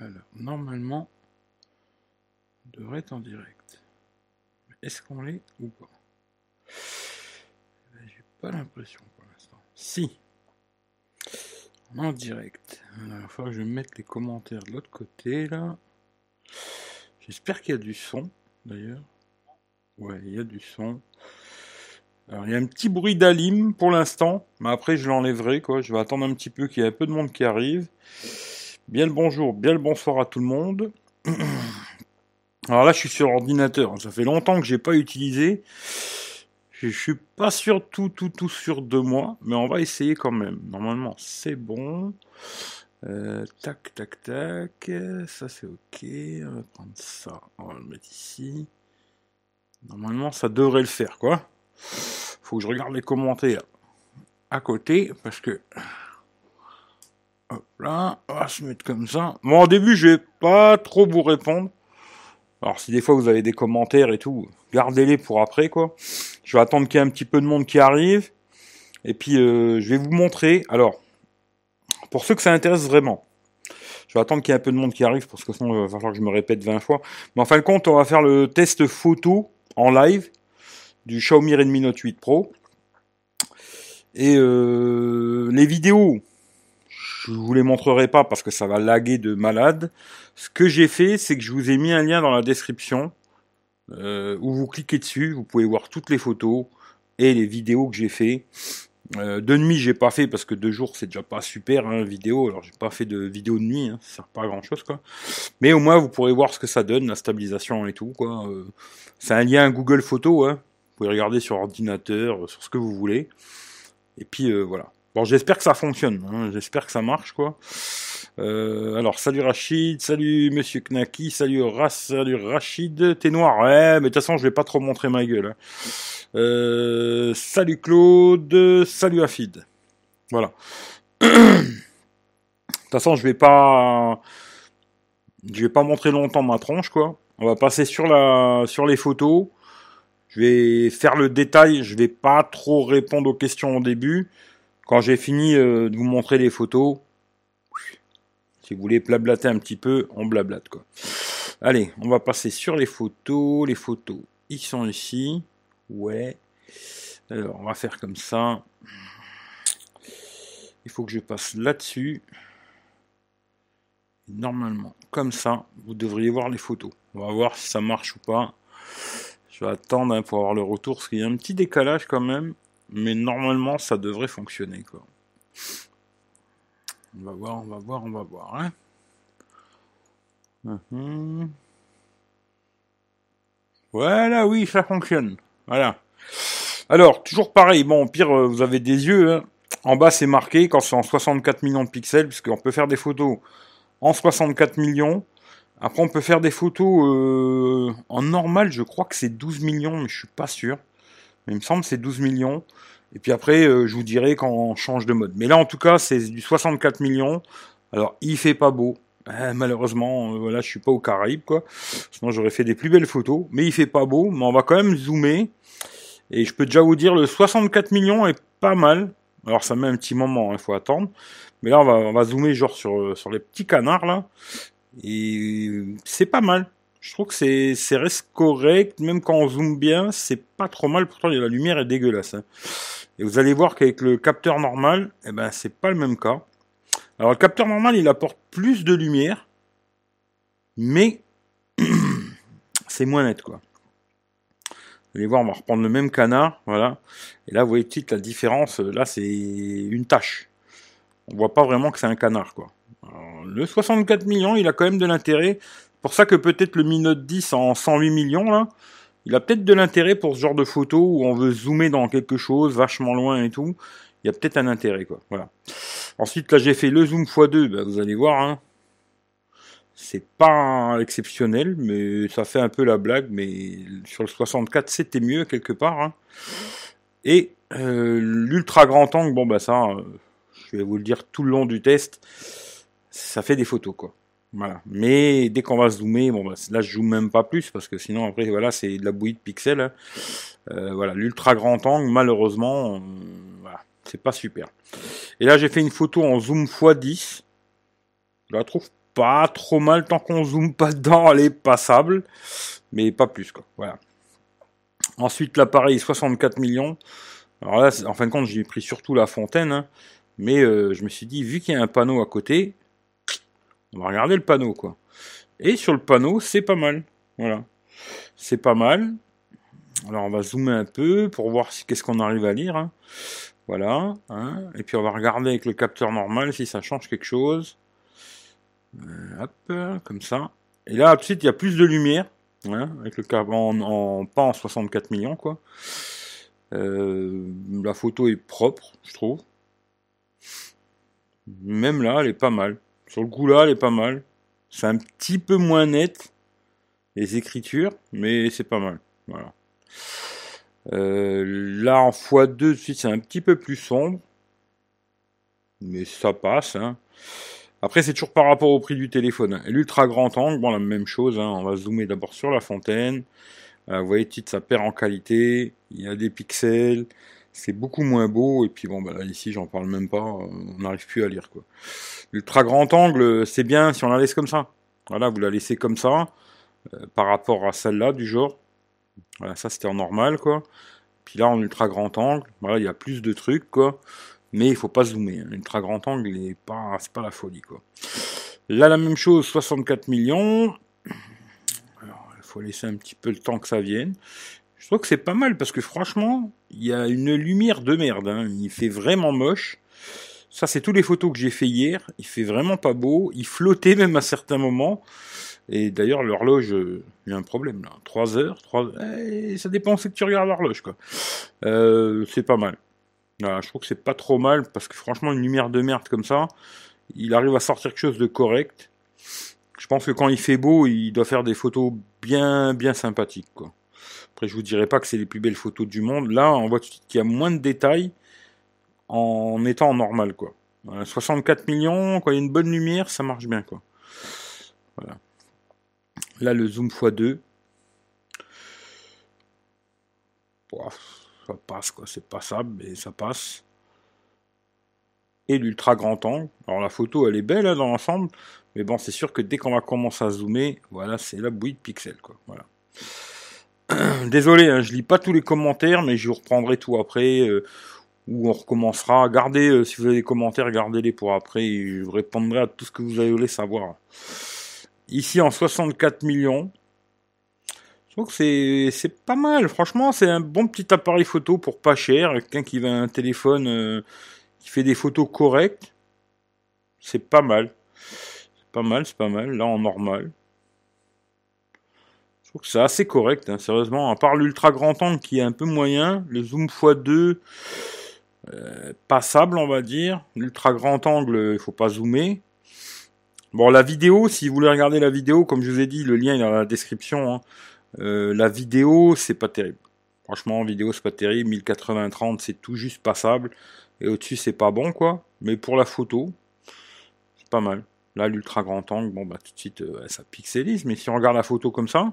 Alors, normalement, on devrait être en direct. Est-ce qu'on l'est ou pas? J'ai pas l'impression pour l'instant. Si, on est en direct. Alors, il faut que je mette les commentaires de l'autre côté, là. J'espère qu'il y a du son, d'ailleurs. Ouais, il y a du son. Alors, il y a un petit bruit d'alim pour l'instant, mais après je l'enlèverai, quoi. Je vais attendre un petit peu qu'il y ait un peu de monde qui arrive. Bien le bonjour, bien le bonsoir à tout le monde. Alors là, je suis sur ordinateur. Ça fait longtemps que j'ai pas utilisé. Je suis pas sûr tout sûr de moi, mais on va essayer quand même. Normalement, c'est bon. Tac. Ça c'est ok. On va prendre ça. On va le mettre ici. Normalement, ça devrait le faire, quoi. Faut que je regarde les commentaires à côté parce que hop là, on va se mettre comme ça. Moi, bon, au début, je vais pas trop vous répondre. Alors, si des fois vous avez des commentaires et tout, gardez-les pour après, quoi. Je vais attendre qu'il y ait un petit peu de monde qui arrive et puis je vais vous montrer. Alors, pour ceux que ça intéresse vraiment, je vais attendre qu'il y ait un peu de monde qui arrive parce que sinon, il va falloir que je me répète 20 fois. Mais en fin de compte, on va faire le test photo en live du Xiaomi Redmi Note 8 Pro. Et les vidéos, je vous les montrerai pas parce que ça va laguer de malade. Ce que j'ai fait, c'est que je vous ai mis un lien dans la description où vous cliquez dessus, vous pouvez voir toutes les photos et les vidéos que j'ai fait. De nuit, j'ai pas fait parce que 2 jours, c'est déjà pas super, hein, vidéo. Alors j'ai pas fait de vidéo de nuit, hein, ça sert pas à grand chose, quoi. Mais au moins, vous pourrez voir ce que ça donne, la stabilisation et tout, quoi. C'est un lien Google Photos, hein. Vous pouvez regarder sur ordinateur, sur ce que vous voulez. Et puis voilà. Bon, j'espère que ça fonctionne. Hein. J'espère que ça marche, quoi. Alors, salut Rachid, salut Monsieur Knaki, salut Rachid. T'es noir, ouais, mais de toute façon, je vais pas trop montrer ma gueule. Hein. Salut Claude, salut Afid. Voilà. De toute façon, je vais pas montrer longtemps ma tronche, quoi. On va passer sur les photos. Je vais faire le détail, je vais pas trop répondre aux questions au début. Quand j'ai fini de vous montrer les photos, si vous voulez blablater un petit peu, on blablate, quoi. Allez, on va passer sur les photos. Les photos, ils sont ici. Ouais. Alors, on va faire comme ça. Il faut que je passe là-dessus. Normalement, comme ça, vous devriez voir les photos. On va voir si ça marche ou pas. Je vais attendre pour avoir le retour, parce qu'il y a un petit décalage quand même, mais normalement ça devrait fonctionner, quoi. On va voir, on va voir. Hein, voilà, oui, ça fonctionne. Voilà. Alors, toujours pareil, bon, au pire, vous avez des yeux, hein. En bas c'est marqué quand c'est en 64 millions de pixels, puisqu'on peut faire des photos en 64 millions. Après, on peut faire des photos en normal, je crois que c'est 12 millions, mais je suis pas sûr. Mais il me semble que c'est 12 millions. Et puis après, je vous dirai quand on change de mode. Mais là, en tout cas, c'est du 64 millions. Alors, il fait pas beau. Malheureusement, là, je suis pas aux Caraïbes, quoi. Sinon, j'aurais fait des plus belles photos. Mais il fait pas beau. Mais on va quand même zoomer. Et je peux déjà vous dire, le 64 millions est pas mal. Alors, ça met un petit moment, il faut attendre. Mais là, on va zoomer genre sur les petits canards, là. Et c'est pas mal. Je trouve que c'est reste correct. Même quand on zoome bien, c'est pas trop mal. Pourtant, la lumière est dégueulasse. Hein. Et vous allez voir qu'avec le capteur normal, eh ben, c'est pas le même cas. Alors, le capteur normal, il apporte plus de lumière. Mais c'est moins net, quoi. Vous allez voir, on va reprendre le même canard. Voilà. Et là, vous voyez toute la différence. Là, c'est une tache. On voit pas vraiment que c'est un canard, quoi. Alors, le 64 millions, il a quand même de l'intérêt. C'est pour ça que peut-être le Mi Note 10 en 108 millions, là, il a peut-être de l'intérêt pour ce genre de photo où on veut zoomer dans quelque chose vachement loin et tout. Il y a peut-être un intérêt, quoi. Voilà. Ensuite, là, j'ai fait le zoom x2. Ben, vous allez voir, hein, c'est pas exceptionnel, mais ça fait un peu la blague. Mais sur le 64, c'était mieux quelque part. Hein. Et l'ultra grand angle, bon, ben ça, je vais vous le dire tout le long du test. Ça fait des photos, quoi. Voilà. Mais dès qu'on va zoomer, bon, bah, là, je zoome même pas plus parce que sinon, après, voilà, c'est de la bouillie de pixels. Hein. Voilà, l'ultra grand angle, malheureusement, voilà, c'est pas super. Et là, j'ai fait une photo en zoom x10. Je la trouve pas trop mal tant qu'on zoome pas dedans, elle est passable, mais pas plus quoi. Voilà. Ensuite l'appareil 64 millions. Alors là, en fin de compte, j'ai pris surtout la fontaine, hein, mais je me suis dit, vu qu'il y a un panneau à côté, on va regarder le panneau quoi. Et sur le panneau, c'est pas mal. Voilà, c'est pas mal. Alors on va zoomer un peu pour voir si qu'est-ce qu'on arrive à lire. Hein. Voilà, hein. Et puis on va regarder avec le capteur normal si ça change quelque chose. Hop, comme ça. Et là, tout de suite, il y a plus de lumière. Hein, avec le cap pas en 64 millions, quoi. La photo est propre, je trouve. Même là, elle est pas mal. Sur le coup, là, elle est pas mal. C'est un petit peu moins net, les écritures, mais c'est pas mal. Voilà. Là, en x2, de suite, c'est un petit peu plus sombre. Mais ça passe, hein. Après, c'est toujours par rapport au prix du téléphone. L'ultra grand angle, bon, la même chose. Hein. On va zoomer d'abord sur la fontaine. Vous voyez, titre, ça perd en qualité. Il y a des pixels. C'est beaucoup moins beau. Et puis, bon, bah, là, ici, j'en parle même pas. On n'arrive plus à lire, quoi. L'ultra grand angle, c'est bien si on la laisse comme ça. Voilà, vous la laissez comme ça. Par rapport à celle-là, du genre. Voilà, ça, c'était en normal, quoi. Puis là, en ultra grand angle, voilà, il y a plus de trucs, quoi. Mais il faut pas zoomer. L'ultra grand angle, c'est pas la folie, quoi. Là, la même chose, 64 millions. Alors, il faut laisser un petit peu le temps que ça vienne. Je trouve que c'est pas mal, parce que franchement, il y a une lumière de merde. Hein. Il fait vraiment moche. Ça, c'est toutes les photos que j'ai fait hier. Il fait vraiment pas beau. Il flottait même à certains moments. Et d'ailleurs, l'horloge, il y a un problème, là. 3 heures, 3 heures. Eh, ça dépend, c'est que tu regardes l'horloge, quoi. C'est pas mal. Voilà, je trouve que c'est pas trop mal parce que franchement une lumière de merde comme ça, il arrive à sortir quelque chose de correct. Je pense que quand il fait beau, il doit faire des photos bien sympathiques quoi. Après je vous dirai pas que c'est les plus belles photos du monde. Là on voit qu'il y a moins de détails en étant en normal quoi. Voilà, 64 millions, quand il y a une bonne lumière, ça marche bien quoi. Voilà. Là le zoom x2. Bof. Ça passe quoi, c'est passable, mais ça passe. Et l'ultra grand angle. Alors la photo elle est belle hein, dans l'ensemble, mais bon c'est sûr que dès qu'on va commencer à zoomer, voilà c'est la bouillie de pixels quoi. Voilà. Désolé, hein, je lis pas tous les commentaires, mais je vous reprendrai tout après ou on recommencera. Gardez si vous avez des commentaires, gardez-les pour après. Et je répondrai à tout ce que vous voulez savoir. Ici en 64 millions. Donc c'est pas mal, franchement c'est un bon petit appareil photo pour pas cher, quelqu'un qui veut un téléphone qui fait des photos correctes, c'est pas mal, c'est pas mal, là en normal, je trouve que c'est assez correct, hein, sérieusement, à part l'ultra grand angle qui est un peu moyen, le zoom x2 passable on va dire, l'ultra grand angle il faut pas zoomer. Bon la vidéo, si vous voulez regarder la vidéo, comme je vous ai dit, le lien est dans la description, hein. La vidéo, c'est pas terrible. Franchement, en vidéo, c'est pas terrible. 1080-30, c'est tout juste passable. Et au-dessus, c'est pas bon, quoi. Mais pour la photo, c'est pas mal. Là, l'ultra grand angle, bon, bah, tout de suite, ça pixelise. Mais si on regarde la photo comme ça,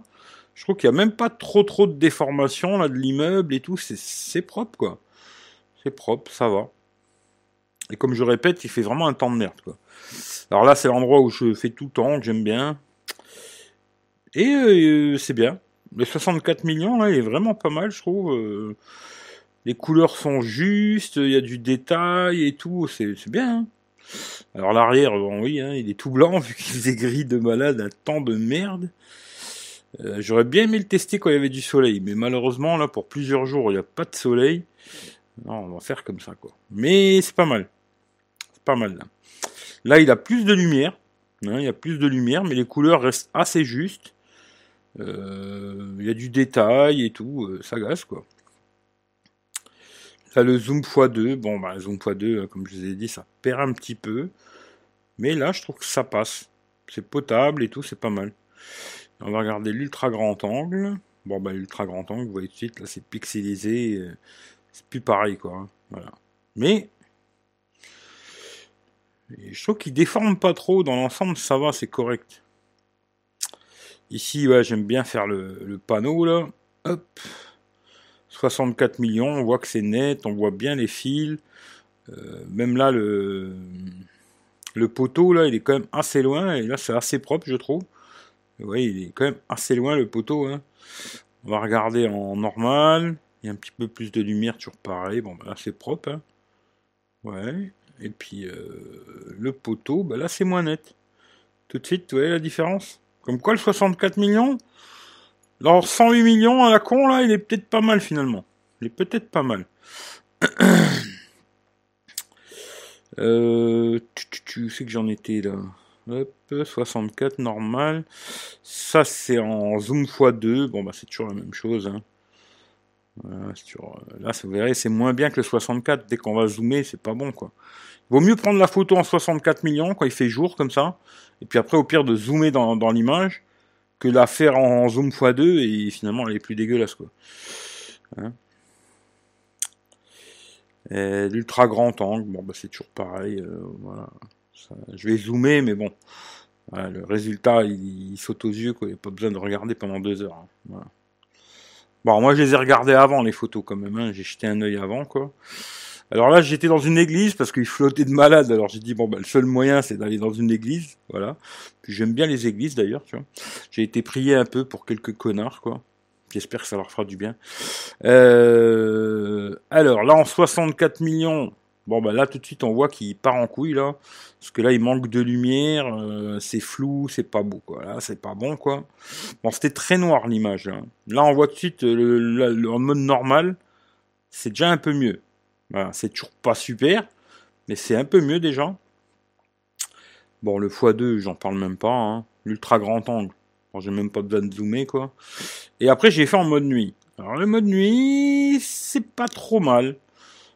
je trouve qu'il n'y a même pas trop de déformation, là, de l'immeuble et tout. C'est propre, quoi. C'est propre, ça va. Et comme je répète, il fait vraiment un temps de merde, quoi. Alors là, c'est l'endroit où je fais tout le temps, que j'aime bien. Et c'est bien. Le 64 millions, là, il est vraiment pas mal, je trouve. Les couleurs sont justes, il y a du détail et tout, c'est bien. Hein. Alors l'arrière, bon oui, hein, il est tout blanc, vu qu'il est gris de malade, un temps de merde. J'aurais bien aimé le tester quand il y avait du soleil, mais malheureusement, là, pour plusieurs jours, il n'y a pas de soleil. Non, on va faire comme ça, quoi. Mais c'est pas mal. C'est pas mal, là. Là, il a plus de lumière. Hein, il y a plus de lumière, mais les couleurs restent assez justes. Il y a du détail et tout, ça gaze quoi. Là le zoom x2, bon bah zoom x2 comme je vous ai dit ça perd un petit peu, mais là je trouve que ça passe, c'est potable et tout, c'est pas mal. Et on va regarder l'ultra grand angle, bon bah l'ultra grand angle vous voyez tout de suite là c'est pixelisé, c'est plus pareil quoi, hein, voilà. Mais je trouve qu'il déforme pas trop, dans l'ensemble ça va, c'est correct. Ici, ouais, j'aime bien faire le panneau, là. Hop. 64 millions, on voit que c'est net, on voit bien les fils. Même là, le poteau là il est quand même assez loin, et là c'est assez propre je trouve. Vous voyez, il est quand même assez loin le poteau, hein. On va regarder en normal, il y a un petit peu plus de lumière, toujours pareil, bon ben là c'est propre, hein. Ouais, et puis le poteau, ben là c'est moins net. Tout de suite, vous voyez la différence? Comme quoi le 64 millions, alors 108 millions à la con là, il est peut-être pas mal finalement. Il est peut-être pas mal. Tu sais que j'en étais là. Hop, 64 normal. Ça c'est en zoom x2. Bon bah c'est toujours la même chose, hein. Voilà, toujours... Là vous verrez c'est moins bien que le 64. Dès qu'on va zoomer c'est pas bon quoi. Il vaut mieux prendre la photo en 64 millions quand il fait jour comme ça. Et puis après au pire de zoomer dans l'image que la faire en zoom x2 et finalement elle est plus dégueulasse quoi. Hein. L'ultra grand angle, bon bah c'est toujours pareil, voilà. Ça, je vais zoomer, mais bon, voilà, le résultat il saute aux yeux, quoi. Il n'y a pas besoin de regarder pendant 2 heures. Hein. Voilà. Bon, moi je les ai regardés avant les photos quand même, hein. J'ai jeté un œil avant quoi. Alors là j'étais dans une église parce qu'il flottait de malade, alors j'ai dit bon bah le seul moyen c'est d'aller dans une église, voilà. Puis j'aime bien les églises d'ailleurs, tu vois. J'ai été prié un peu pour quelques connards quoi. J'espère que ça leur fera du bien. Alors, là, en 64 millions, bon, bah là, tout de suite, on voit qu'il part en couille, là. Parce que là, il manque de lumière, c'est flou, c'est pas beau, quoi. Là, c'est pas bon, quoi. Bon, c'était très noir, l'image, là. Là, on voit tout de suite, en mode normal, c'est déjà un peu mieux. Voilà, c'est toujours pas super, mais c'est un peu mieux, déjà. Bon, le x2, j'en parle même pas, hein. L'ultra grand angle. Bon, j'ai même pas besoin de zoomer, quoi. Et après, j'ai fait en mode nuit. Alors, le mode nuit, c'est pas trop mal.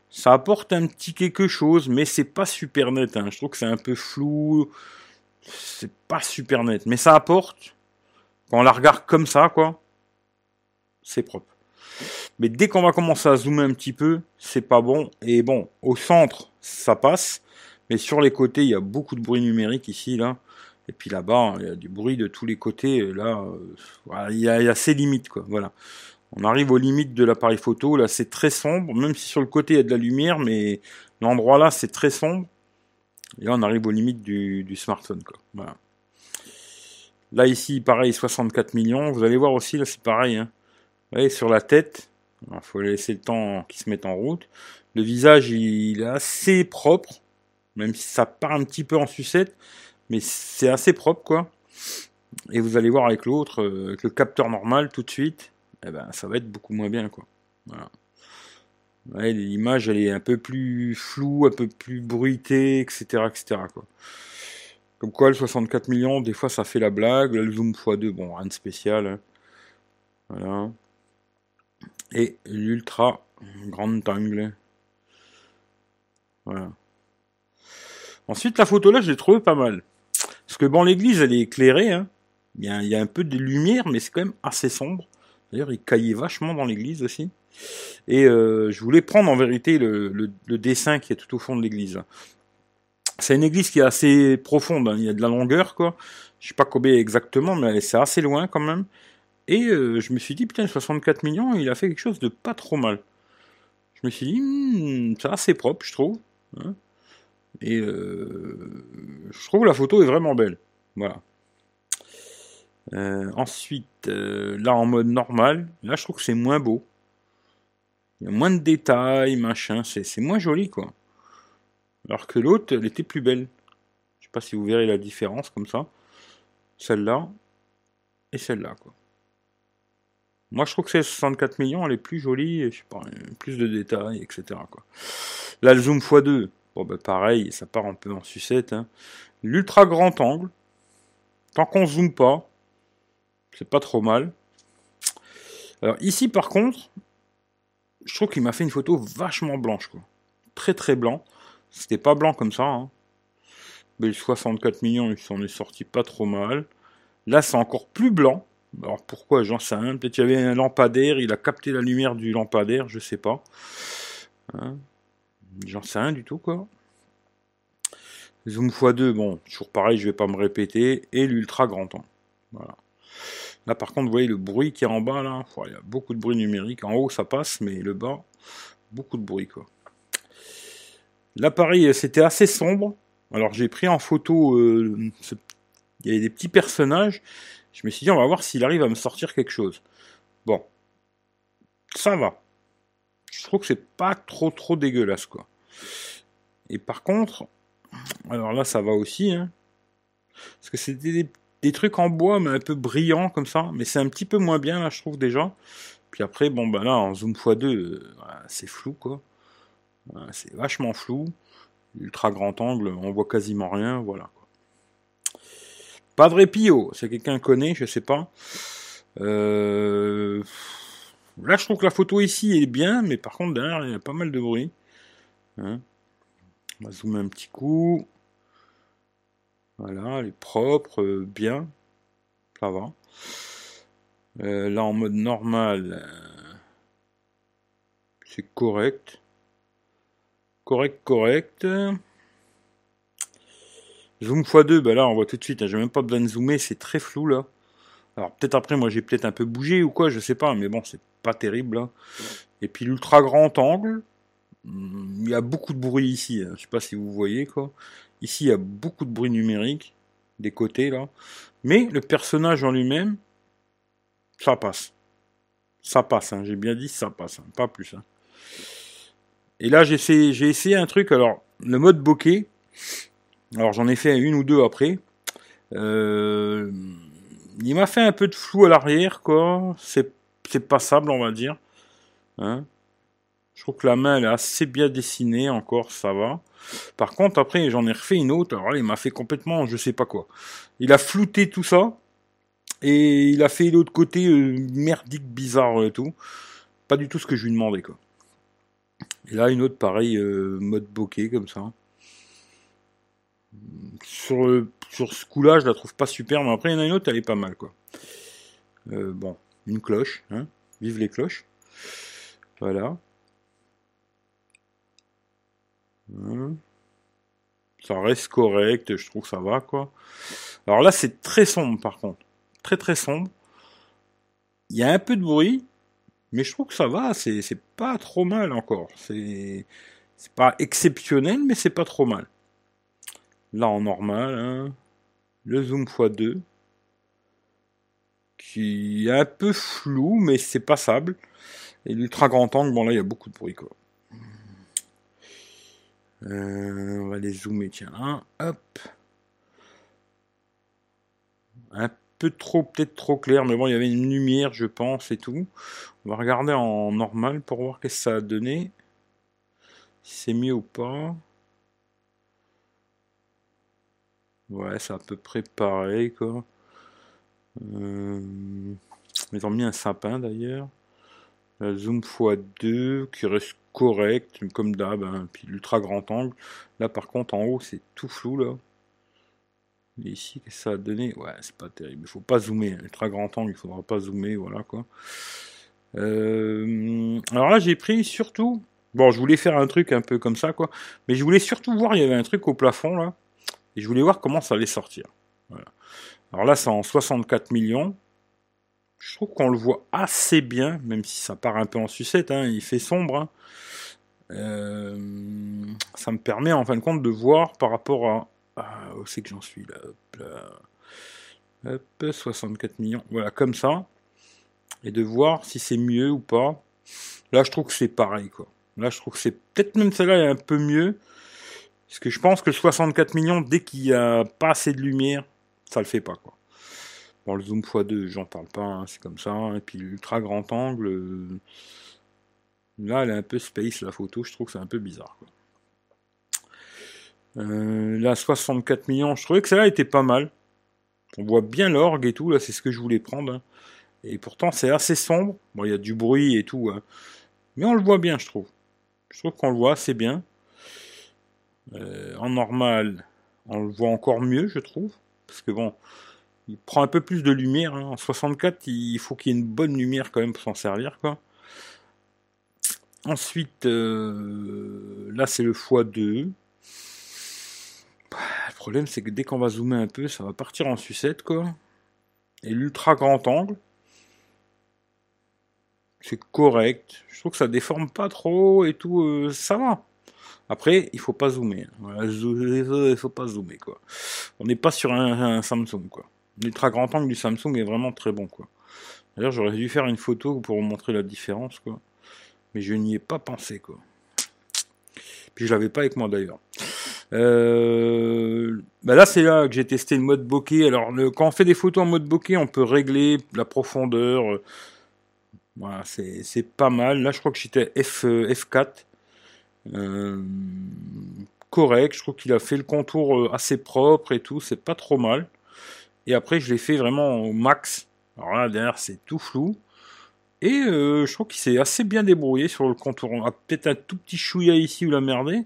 Ça apporte un petit quelque chose, mais c'est pas super net, hein. Je trouve que c'est un peu flou. C'est pas super net. Mais ça apporte. Quand on la regarde comme ça, quoi, c'est propre. Mais dès qu'on va commencer à zoomer un petit peu, c'est pas bon. Et bon, au centre, ça passe. Mais sur les côtés, il y a beaucoup de bruit numérique ici, là. Et puis là-bas, il y a du bruit de tous les côtés. Là, il y a ses limites, quoi. Voilà. On arrive aux limites de l'appareil photo. Là, c'est très sombre. Même si sur le côté, il y a de la lumière, mais l'endroit là, c'est très sombre. Et là, on arrive aux limites du smartphone, quoi. Voilà. Là, ici, pareil, 64 millions. Vous allez voir aussi, là, c'est pareil, hein. Vous voyez, sur la tête, il faut laisser le temps qu'il se mette en route. Le visage, il est assez propre, même si ça part un petit peu en sucette. Mais c'est assez propre, quoi. Et vous allez voir avec l'autre, avec le capteur normal, tout de suite, eh ben, ça va être beaucoup moins bien, quoi. Voilà. Ouais, l'image, elle est un peu plus floue, un peu plus bruitée, etc., etc., quoi. Comme quoi, le 64 millions, des fois, ça fait la blague. Là, le zoom x2, bon, rien de spécial, hein. Voilà. Et l'ultra grand angle. Voilà. Ensuite, la photo, là, je l'ai trouvée pas mal. Parce que, bon, l'église, elle est éclairée, hein. Il y a un peu de lumière, mais c'est quand même assez sombre. D'ailleurs, il caillait vachement dans l'église aussi. Et je voulais prendre, en vérité, le dessin qui est tout au fond de l'église. C'est une église qui est assez profonde, hein. Il y a de la longueur, quoi. Je sais pas combien exactement, mais c'est assez loin, quand même. Et je me suis dit, putain, 64 millions, il a fait quelque chose de pas trop mal. Je me suis dit, c'est assez propre, je trouve, hein. Et je trouve que la photo est vraiment belle. Voilà. Ensuite, là en mode normal, là je trouve que c'est moins beau. Il y a moins de détails, machin. C'est moins joli, quoi. Alors que l'autre, elle était plus belle. Je sais pas si vous verrez la différence comme ça. Celle-là et celle-là, quoi. Moi je trouve que celle 64 millions, elle est plus jolie, je sais pas, plus de détails, etc., quoi. Là le zoom x2. Bon bah pareil, ça part un peu en sucette, hein. L'ultra grand angle, tant qu'on zoome pas, c'est pas trop mal. Alors ici par contre, je trouve qu'il m'a fait une photo vachement blanche, quoi. Très très blanc. C'était pas blanc comme ça, hein. Mais le 64 millions, il s'en est sorti pas trop mal. Là c'est encore plus blanc. Alors pourquoi, j'en sais rien. Peut-être qu'il y avait un lampadaire, il a capté la lumière du lampadaire, je sais pas. Hein. J'en sais rien du tout, quoi. Zoom x2, bon, toujours pareil, je vais pas me répéter. Et l'ultra grand angle. Voilà. Là, par contre, vous voyez le bruit qui est en bas, là. Il y a beaucoup de bruit numérique. En haut, ça passe, mais le bas, beaucoup de bruit, quoi. Là, pareil, c'était assez sombre. Alors j'ai pris en photo, il y a des petits personnages, je me suis dit on va voir s'il arrive à me sortir quelque chose. Bon, ça va. Je trouve que c'est pas trop dégueulasse quoi. Et par contre, alors là ça va aussi, hein, parce que c'était des trucs en bois mais un peu brillants comme ça, mais c'est un petit peu moins bien là je trouve déjà. Puis après bon bah là en zoom x2 c'est flou quoi, c'est vachement flou, ultra grand angle on voit quasiment rien, voilà quoi. Padre Pio, si quelqu'un connaît, je sais pas. Là je trouve que la photo ici est bien, mais par contre derrière il y a pas mal de bruit. Hein, on va zoomer un petit coup. Voilà, elle est propre, bien. Ça va. Là en mode normal, c'est correct. Correct. Zoom x2, bah là on voit tout de suite, hein, j'ai même pas besoin de zoomer, c'est très flou là. Alors peut-être après moi j'ai peut-être un peu bougé ou quoi, je sais pas, mais bon c'est pas terrible là. Ouais. Et puis l'ultra grand angle, il y a beaucoup de bruit ici, hein, je sais pas si vous voyez quoi. Ici il y a beaucoup de bruit numérique, des côtés là. Mais le personnage en lui-même, ça passe. Ça passe, hein, j'ai bien dit ça passe, hein, pas plus. Hein. Et là j'ai essayé un truc, alors le mode bokeh. Alors j'en ai fait une ou deux après. Il m'a fait un peu de flou à l'arrière, quoi. C'est passable, on va dire. Hein, je trouve que la main elle est assez bien dessinée, encore, ça va. Par contre, après, j'en ai refait une autre. Alors là, il m'a fait complètement, je sais pas quoi. Il a flouté tout ça. Et il a fait l'autre côté merdique, bizarre et tout. Pas du tout ce que je lui demandais, quoi. Et là, une autre, pareil, mode bokeh, comme ça. Sur ce coup-là, je la trouve pas super, mais après, il y en a une autre, elle est pas mal, quoi. Bon, une cloche, hein. Vive les cloches. Voilà. Ça reste correct, je trouve que ça va, quoi. Alors là, c'est très sombre, par contre. Très sombre. Il y a un peu de bruit, mais je trouve que ça va, c'est pas trop mal, encore. C'est pas exceptionnel, mais c'est pas trop mal. Là en normal, hein, le zoom x2, qui est un peu flou, mais c'est passable. Et l'ultra grand angle, bon là il y a beaucoup de bruit quoi. On va les zoomer, tiens là, hop. Un peu trop, peut-être trop clair, mais bon il y avait une lumière je pense et tout. On va regarder en normal pour voir qu'est-ce que ça a donné. Si c'est mieux ou pas. Ouais, c'est à peu près pareil, quoi. Ils ont mis un sapin, d'ailleurs. La zoom x2, qui reste correct, comme d'hab, hein. Puis l'ultra grand angle. Là, par contre, en haut, c'est tout flou, là. Et ici, qu'est-ce que ça a donné? Ouais, c'est pas terrible. Il faut pas zoomer. Ultra grand angle, il faudra pas zoomer, voilà, quoi. Alors là, j'ai pris, surtout... Bon, je voulais faire un truc un peu comme ça, quoi. Mais je voulais surtout voir, il y avait un truc au plafond, là. Et je voulais voir comment ça allait sortir. Voilà. Alors là, c'est en 64 millions. Je trouve qu'on le voit assez bien, même si ça part un peu en sucette, hein, il fait sombre. Hein. Ça me permet, en fin de compte, de voir par rapport à... Ah, où c'est que j'en suis là, hop, 64 millions. Voilà, comme ça. Et de voir si c'est mieux ou pas. Là, je trouve que c'est pareil, quoi. Là, je trouve que c'est... Peut-être même celle-là est un peu mieux. Parce que je pense que 64 millions, dès qu'il n'y a pas assez de lumière, ça le fait pas, quoi. Bon, le zoom x2, j'en parle pas, hein, c'est comme ça. Et puis l'ultra grand angle, là, elle est un peu space, la photo, je trouve que c'est un peu bizarre, quoi. Là, 64 millions, je trouvais que celle-là était pas mal. On voit bien l'orgue et tout, là, c'est ce que je voulais prendre. Hein. Et pourtant, c'est assez sombre. Bon, il y a du bruit et tout, hein. Mais on le voit bien, je trouve. Je trouve qu'on le voit assez bien. En normal, on le voit encore mieux, je trouve, parce que bon, il prend un peu plus de lumière. Hein. En 64, il faut qu'il y ait une bonne lumière quand même pour s'en servir, quoi. Ensuite, là, c'est le x2. Bah, le problème, c'est que dès qu'on va zoomer un peu, ça va partir en sucette, quoi. Et l'ultra grand angle, c'est correct. Je trouve que ça déforme pas trop et tout, ça va. Après, il faut pas zoomer. Il faut pas zoomer, quoi. On n'est pas sur un Samsung, quoi. L'ultra grand angle du Samsung est vraiment très bon, quoi. D'ailleurs, j'aurais dû faire une photo pour vous montrer la différence, quoi. Mais je n'y ai pas pensé, quoi. Puis je l'avais pas avec moi, d'ailleurs. Bah là, c'est là que j'ai testé le mode bokeh. Alors, quand on fait des photos en mode bokeh, on peut régler la profondeur. Voilà, c'est pas mal. Là, je crois que j'étais F4. Correct. Je trouve qu'il a fait le contour assez propre et tout. C'est pas trop mal. Et après, je l'ai fait vraiment au max. Alors là, derrière, c'est tout flou. Et je trouve qu'il s'est assez bien débrouillé sur le contour. On a peut-être un tout petit chouïa ici où la merdé.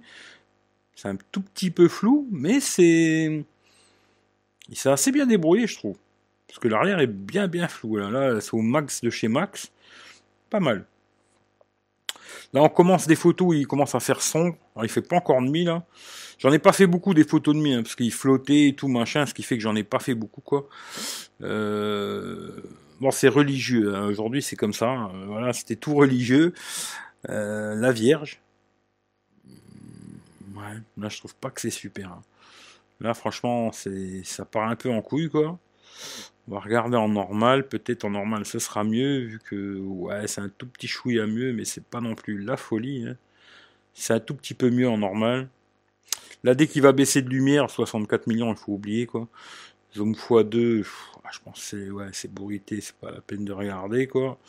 C'est un tout petit peu flou, mais c'est... Il s'est assez bien débrouillé, je trouve. Parce que l'arrière est bien, bien flou. Là c'est au max de chez Max. Pas mal. Là, on commence des photos où il commence à faire sombre. Alors, il fait pas encore demi, là. J'en ai pas fait beaucoup des photos de mi, hein, parce qu'il flottait et tout, machin, ce qui fait que j'en ai pas fait beaucoup, quoi. Bon, c'est religieux, hein. Aujourd'hui, c'est comme ça. Hein. Voilà, c'était tout religieux. La Vierge. Ouais, là, je trouve pas que c'est super. Hein. Là, franchement, ça part un peu en couille, quoi. On va regarder en normal, peut-être en normal ce sera mieux, vu que ouais, c'est un tout petit chouïa mieux, mais c'est pas non plus la folie. Hein. C'est un tout petit peu mieux en normal. Là, dès qu'il va baisser de lumière, 64 millions, il faut oublier quoi. Zoom x2, je pense c'est ouais, c'est bourrité, c'est pas la peine de regarder quoi.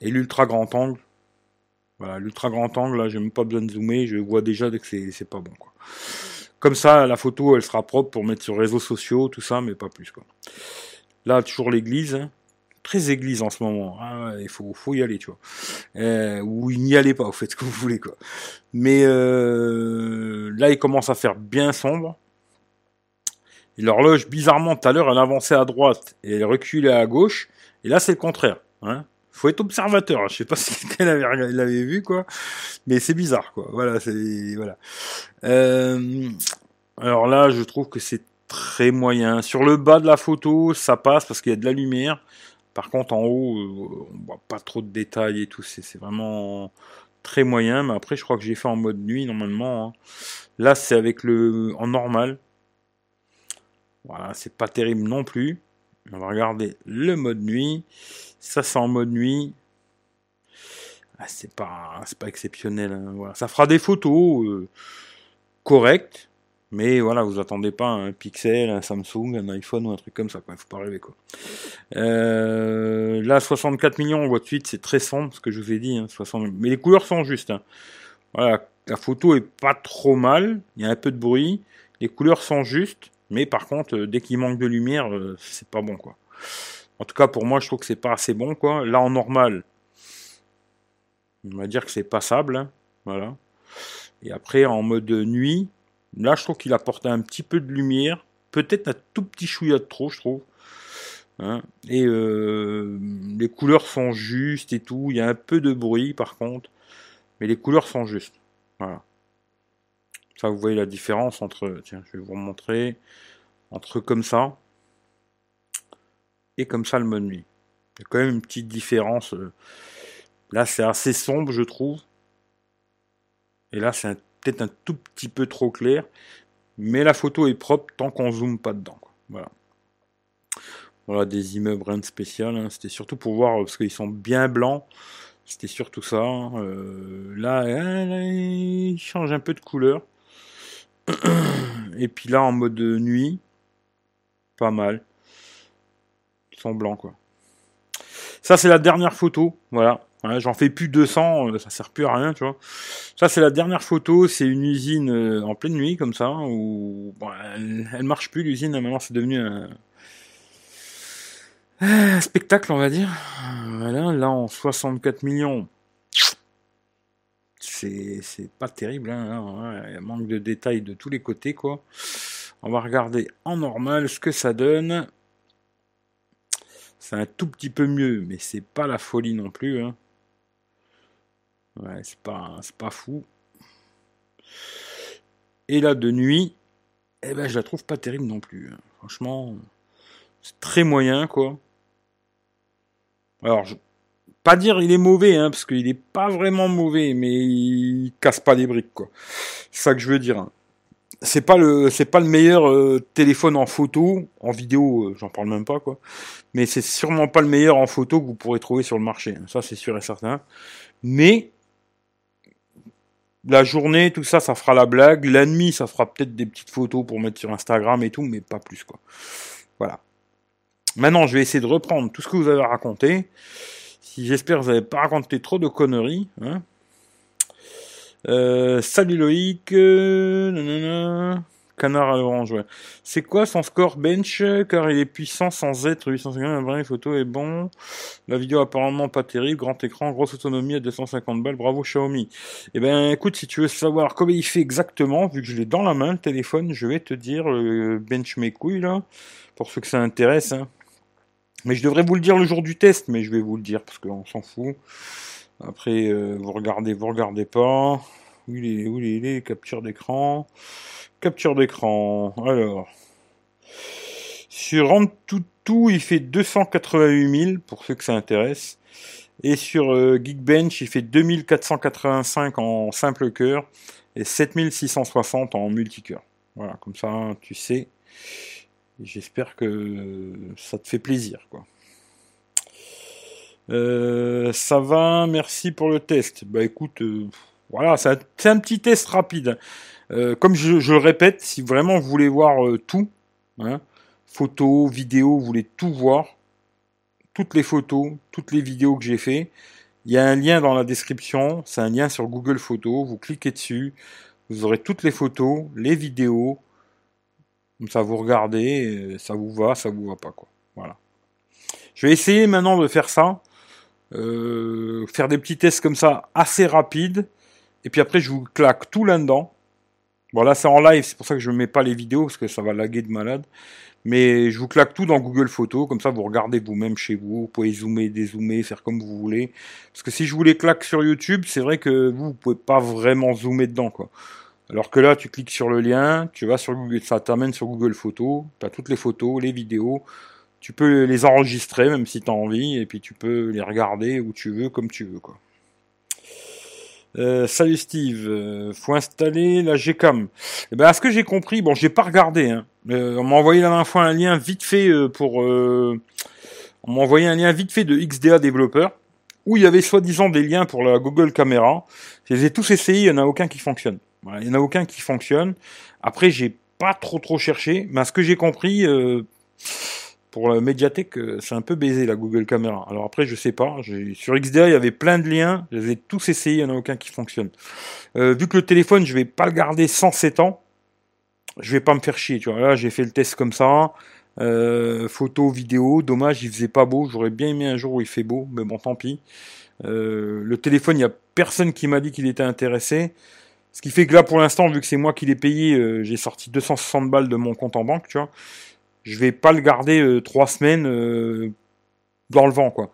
Et l'ultra grand angle, voilà, l'ultra grand angle, là, j'ai même pas besoin de zoomer, je vois déjà que c'est pas bon quoi. Comme ça, la photo elle sera propre pour mettre sur réseaux sociaux, tout ça, mais pas plus quoi. Là, toujours l'église, hein. Très église en ce moment, hein. Il faut y aller, tu vois. Ou il n'y allait pas, vous faites ce que vous voulez, quoi. Mais là, il commence à faire bien sombre. Et l'horloge, bizarrement, tout à l'heure, elle avançait à droite et elle reculait à gauche. Et là, c'est le contraire. Hein. Faut être observateur. Hein. Je sais pas si il l'avait vu, quoi. Mais c'est bizarre, quoi. Voilà, c'est voilà. Alors là, je trouve que c'est très moyen. Sur le bas de la photo, ça passe parce qu'il y a de la lumière. Par contre, en haut, on voit pas trop de détails et tout. C'est vraiment très moyen. Mais après, je crois que j'ai fait en mode nuit normalement. Hein. Là, c'est avec en normal. Voilà, c'est pas terrible non plus. On va regarder le mode nuit. Ça, c'est en mode nuit. Ah, c'est pas exceptionnel. Hein. Voilà, ça fera des photos correctes. Mais voilà, vous attendez pas un Pixel, un Samsung, un iPhone ou un truc comme ça, quoi. Faut pas rêver, quoi. Là, 64 millions, on voit de suite, c'est très sombre, ce que je vous ai dit, hein, 60... Mais les couleurs sont justes, hein. Voilà, la photo est pas trop mal, il y a un peu de bruit, les couleurs sont justes, mais par contre, dès qu'il manque de lumière, c'est pas bon, quoi. En tout cas, pour moi, je trouve que c'est pas assez bon, quoi. Là, en normal, on va dire que c'est passable, hein, voilà. Et après, en mode nuit... Là, je trouve qu'il apporte un petit peu de lumière. Peut-être un tout petit chouïa de trop, je trouve. Hein. Et les couleurs sont justes et tout. Il y a un peu de bruit, par contre. Mais les couleurs sont justes. Voilà. Ça, vous voyez la différence entre... Tiens, je vais vous montrer. Entre comme ça. Et comme ça, le mode nuit. Il y a quand même une petite différence. Là, c'est assez sombre, je trouve. Et là, c'est peut-être un tout petit peu trop clair, mais la photo est propre tant qu'on zoome pas dedans, quoi. Voilà. Voilà, des immeubles, rien de spécial, hein. C'était surtout pour voir, parce qu'ils sont bien blancs, c'était surtout ça, hein. Là, il change un peu de couleur, et puis là, en mode nuit, pas mal, ils sont blancs, quoi. Ça, c'est la dernière photo, voilà. Voilà, j'en fais plus 200, ça sert plus à rien, tu vois. Ça, c'est la dernière photo, c'est une usine en pleine nuit, comme ça, où bon, elle marche plus, l'usine, maintenant c'est devenu un spectacle, on va dire. Voilà, là, en 64 millions, c'est pas terrible, hein, il manque de détails de tous les côtés, quoi. On va regarder en normal ce que ça donne. C'est un tout petit peu mieux, mais c'est pas la folie non plus, hein. Ouais, c'est pas fou. Et là, de nuit, eh ben, je la trouve pas terrible non plus. Hein. Franchement, c'est très moyen, quoi. Alors, pas dire il est mauvais, hein, parce qu'il n'est pas vraiment mauvais, mais il casse pas les briques, quoi. C'est ça que je veux dire. Hein. C'est pas le meilleur téléphone en photo, en vidéo, j'en parle même pas, quoi. Mais c'est sûrement pas le meilleur en photo que vous pourrez trouver sur le marché. Hein. Ça, c'est sûr et certain. Mais la journée, tout ça, ça fera la blague. La nuit, ça fera peut-être des petites photos pour mettre sur Instagram et tout, mais pas plus, quoi. Voilà. Maintenant, je vais essayer de reprendre tout ce que vous avez raconté. Si j'espère que vous n'avez pas raconté trop de conneries. Hein. Salut Loïc. Nanana. Canard à l'orange, ouais. C'est quoi son score bench? Car il est puissant sans être 850. La photo est bon. La vidéo apparemment pas terrible. Grand écran, grosse autonomie à 250 balles. Bravo Xiaomi. Eh ben écoute, si tu veux savoir comment il fait exactement, vu que je l'ai dans la main le téléphone, je vais te dire bench mes couilles là. Pour ceux que ça intéresse. Hein. Mais je devrais vous le dire le jour du test, mais je vais vous le dire parce qu'on s'en fout. Après, vous regardez pas. Où il est, capture d'écran. Capture d'écran. Alors, sur Antutu, il fait 288 000 pour ceux que ça intéresse. Et sur Geekbench, il fait 2485 en simple cœur et 7660 en multicœur. Voilà, comme ça, hein, tu sais. J'espère que ça te fait plaisir, quoi. Ça va, merci pour le test. Bah écoute, voilà, c'est un petit test rapide. Comme je le répète, si vraiment vous voulez voir tout, hein, photos, vidéos, vous voulez tout voir, toutes les photos, toutes les vidéos que j'ai fait, il y a un lien dans la description, c'est un lien sur Google Photos, vous cliquez dessus, vous aurez toutes les photos, les vidéos. Comme ça, vous regardez, ça vous va pas, quoi. Voilà. Je vais essayer maintenant de faire ça, faire des petits tests comme ça, assez rapides, et puis après, je vous claque tout là-dedans. Bon, là, c'est en live, c'est pour ça que je ne mets pas les vidéos, parce que ça va laguer de malade. Mais je vous claque tout dans Google Photos, comme ça, vous regardez vous-même chez vous, vous pouvez zoomer, dézoomer, faire comme vous voulez. Parce que si je vous les claque sur YouTube, c'est vrai que vous ne pouvez pas vraiment zoomer dedans, quoi. Alors que là, tu cliques sur le lien, tu vas sur Google, ça t'amène sur Google Photos, tu as toutes les photos, les vidéos, tu peux les enregistrer même si tu as envie, et puis tu peux les regarder où tu veux, comme tu veux, quoi. Salut Steve, faut installer la Gcam. Eh ben, à ce que j'ai compris, bon, j'ai pas regardé, hein. On m'a envoyé la dernière fois un lien vite fait on m'a envoyé un lien vite fait de XDA Developer, où il y avait soi-disant des liens pour la Google Caméra. Je les ai tous essayés, il n'y en a aucun qui fonctionne. Voilà, il n'y en a aucun qui fonctionne. Après, j'ai pas trop cherché, mais à ce que j'ai compris, pour la médiathèque, c'est un peu baisé la Google Caméra. Alors après, je sais pas. Sur XDA, il y avait plein de liens, je les ai tous essayés, il n'y en a aucun qui fonctionne. Vu que le téléphone, je vais pas le garder 107 ans, je vais pas me faire chier. Tu vois, là, j'ai fait le test comme ça. Photo, vidéo, dommage, il faisait pas beau. J'aurais bien aimé un jour où il fait beau, mais bon, tant pis. Le téléphone, il n'y a personne qui m'a dit qu'il était intéressé. Ce qui fait que là, pour l'instant, vu que c'est moi qui l'ai payé, j'ai sorti 260 balles de mon compte en banque, tu vois. Je vais pas le garder 3 semaines dans le vent, quoi.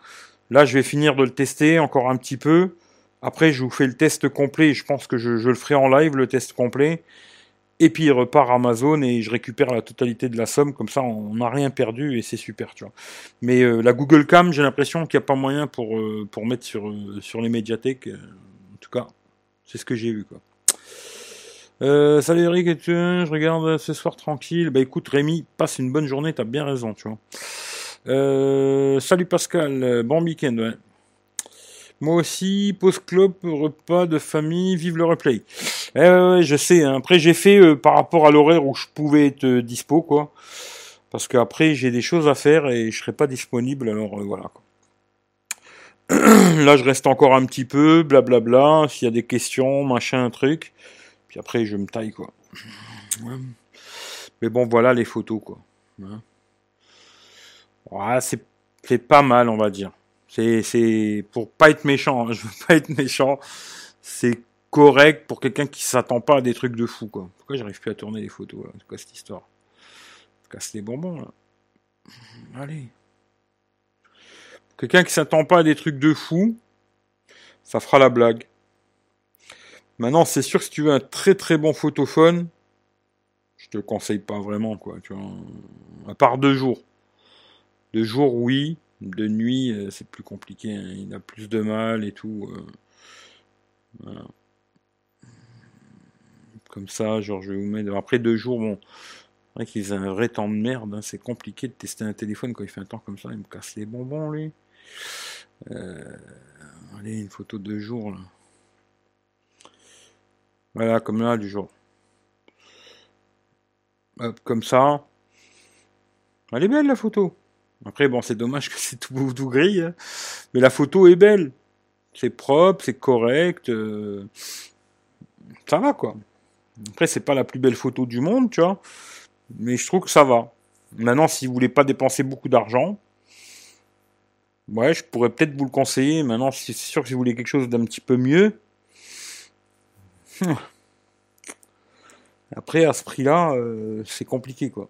Là, je vais finir de le tester encore un petit peu. Après, je vous fais le test complet. Je pense que je le ferai en live, le test complet. Et puis, il repart à Amazon et je récupère la totalité de la somme. Comme ça, on n'a rien perdu et c'est super, tu vois. Mais la Google Cam, j'ai l'impression qu'il n'y a pas moyen pour mettre sur les médiathèques. En tout cas, c'est ce que j'ai vu, quoi. Salut Eric, je regarde ce soir tranquille. Bah écoute Rémi, passe une bonne journée, t'as bien raison, tu vois. Salut Pascal, bon week-end, ouais. Moi aussi, pause clope, repas de famille, vive le replay. Ouais, je sais, hein. Après j'ai fait par rapport à l'horaire où je pouvais être dispo, quoi. Parce qu'après j'ai des choses à faire et je serai pas disponible, alors voilà, quoi. Là je reste encore un petit peu, blablabla, s'il y a des questions, machin, truc. Puis après, je me taille, quoi. Ouais. Mais bon, voilà les photos, quoi. Ouais. Ouais, c'est pas mal, on va dire. C'est pour pas être méchant, hein. Je veux pas être méchant. C'est correct pour quelqu'un qui s'attend pas à des trucs de fou, quoi. Pourquoi j'arrive plus à tourner les photos, là ? C'est quoi cette histoire ? Je casse les bonbons, là. Allez. Pour quelqu'un qui s'attend pas à des trucs de fou, ça fera la blague. Maintenant, c'est sûr que si tu veux un très très bon photophone, je te le conseille pas vraiment, quoi, tu vois. À part 2 jours. 2 jours, oui. de nuit, c'est plus compliqué, hein. Il a plus de mal et tout. Voilà. Comme ça, genre je vais vous mettre. Après 2 jours, bon, c'est vrai qu'ils ont un vrai temps de merde, hein. C'est compliqué de tester un téléphone quand il fait un temps comme ça, il me casse les bonbons lui. Allez, une photo de 2 jours là. Voilà, comme là du jour. Hop, comme ça. Elle est belle la photo. Après, bon, c'est dommage que c'est tout gris, hein, mais la photo est belle. C'est propre, c'est correct. Ça va, quoi. Après, c'est pas la plus belle photo du monde, tu vois. Mais je trouve que ça va. Maintenant, si vous voulez pas dépenser beaucoup d'argent, ouais, je pourrais peut-être vous le conseiller. Maintenant, c'est sûr que si vous voulez quelque chose d'un petit peu mieux. Après, à ce prix-là, c'est compliqué, quoi.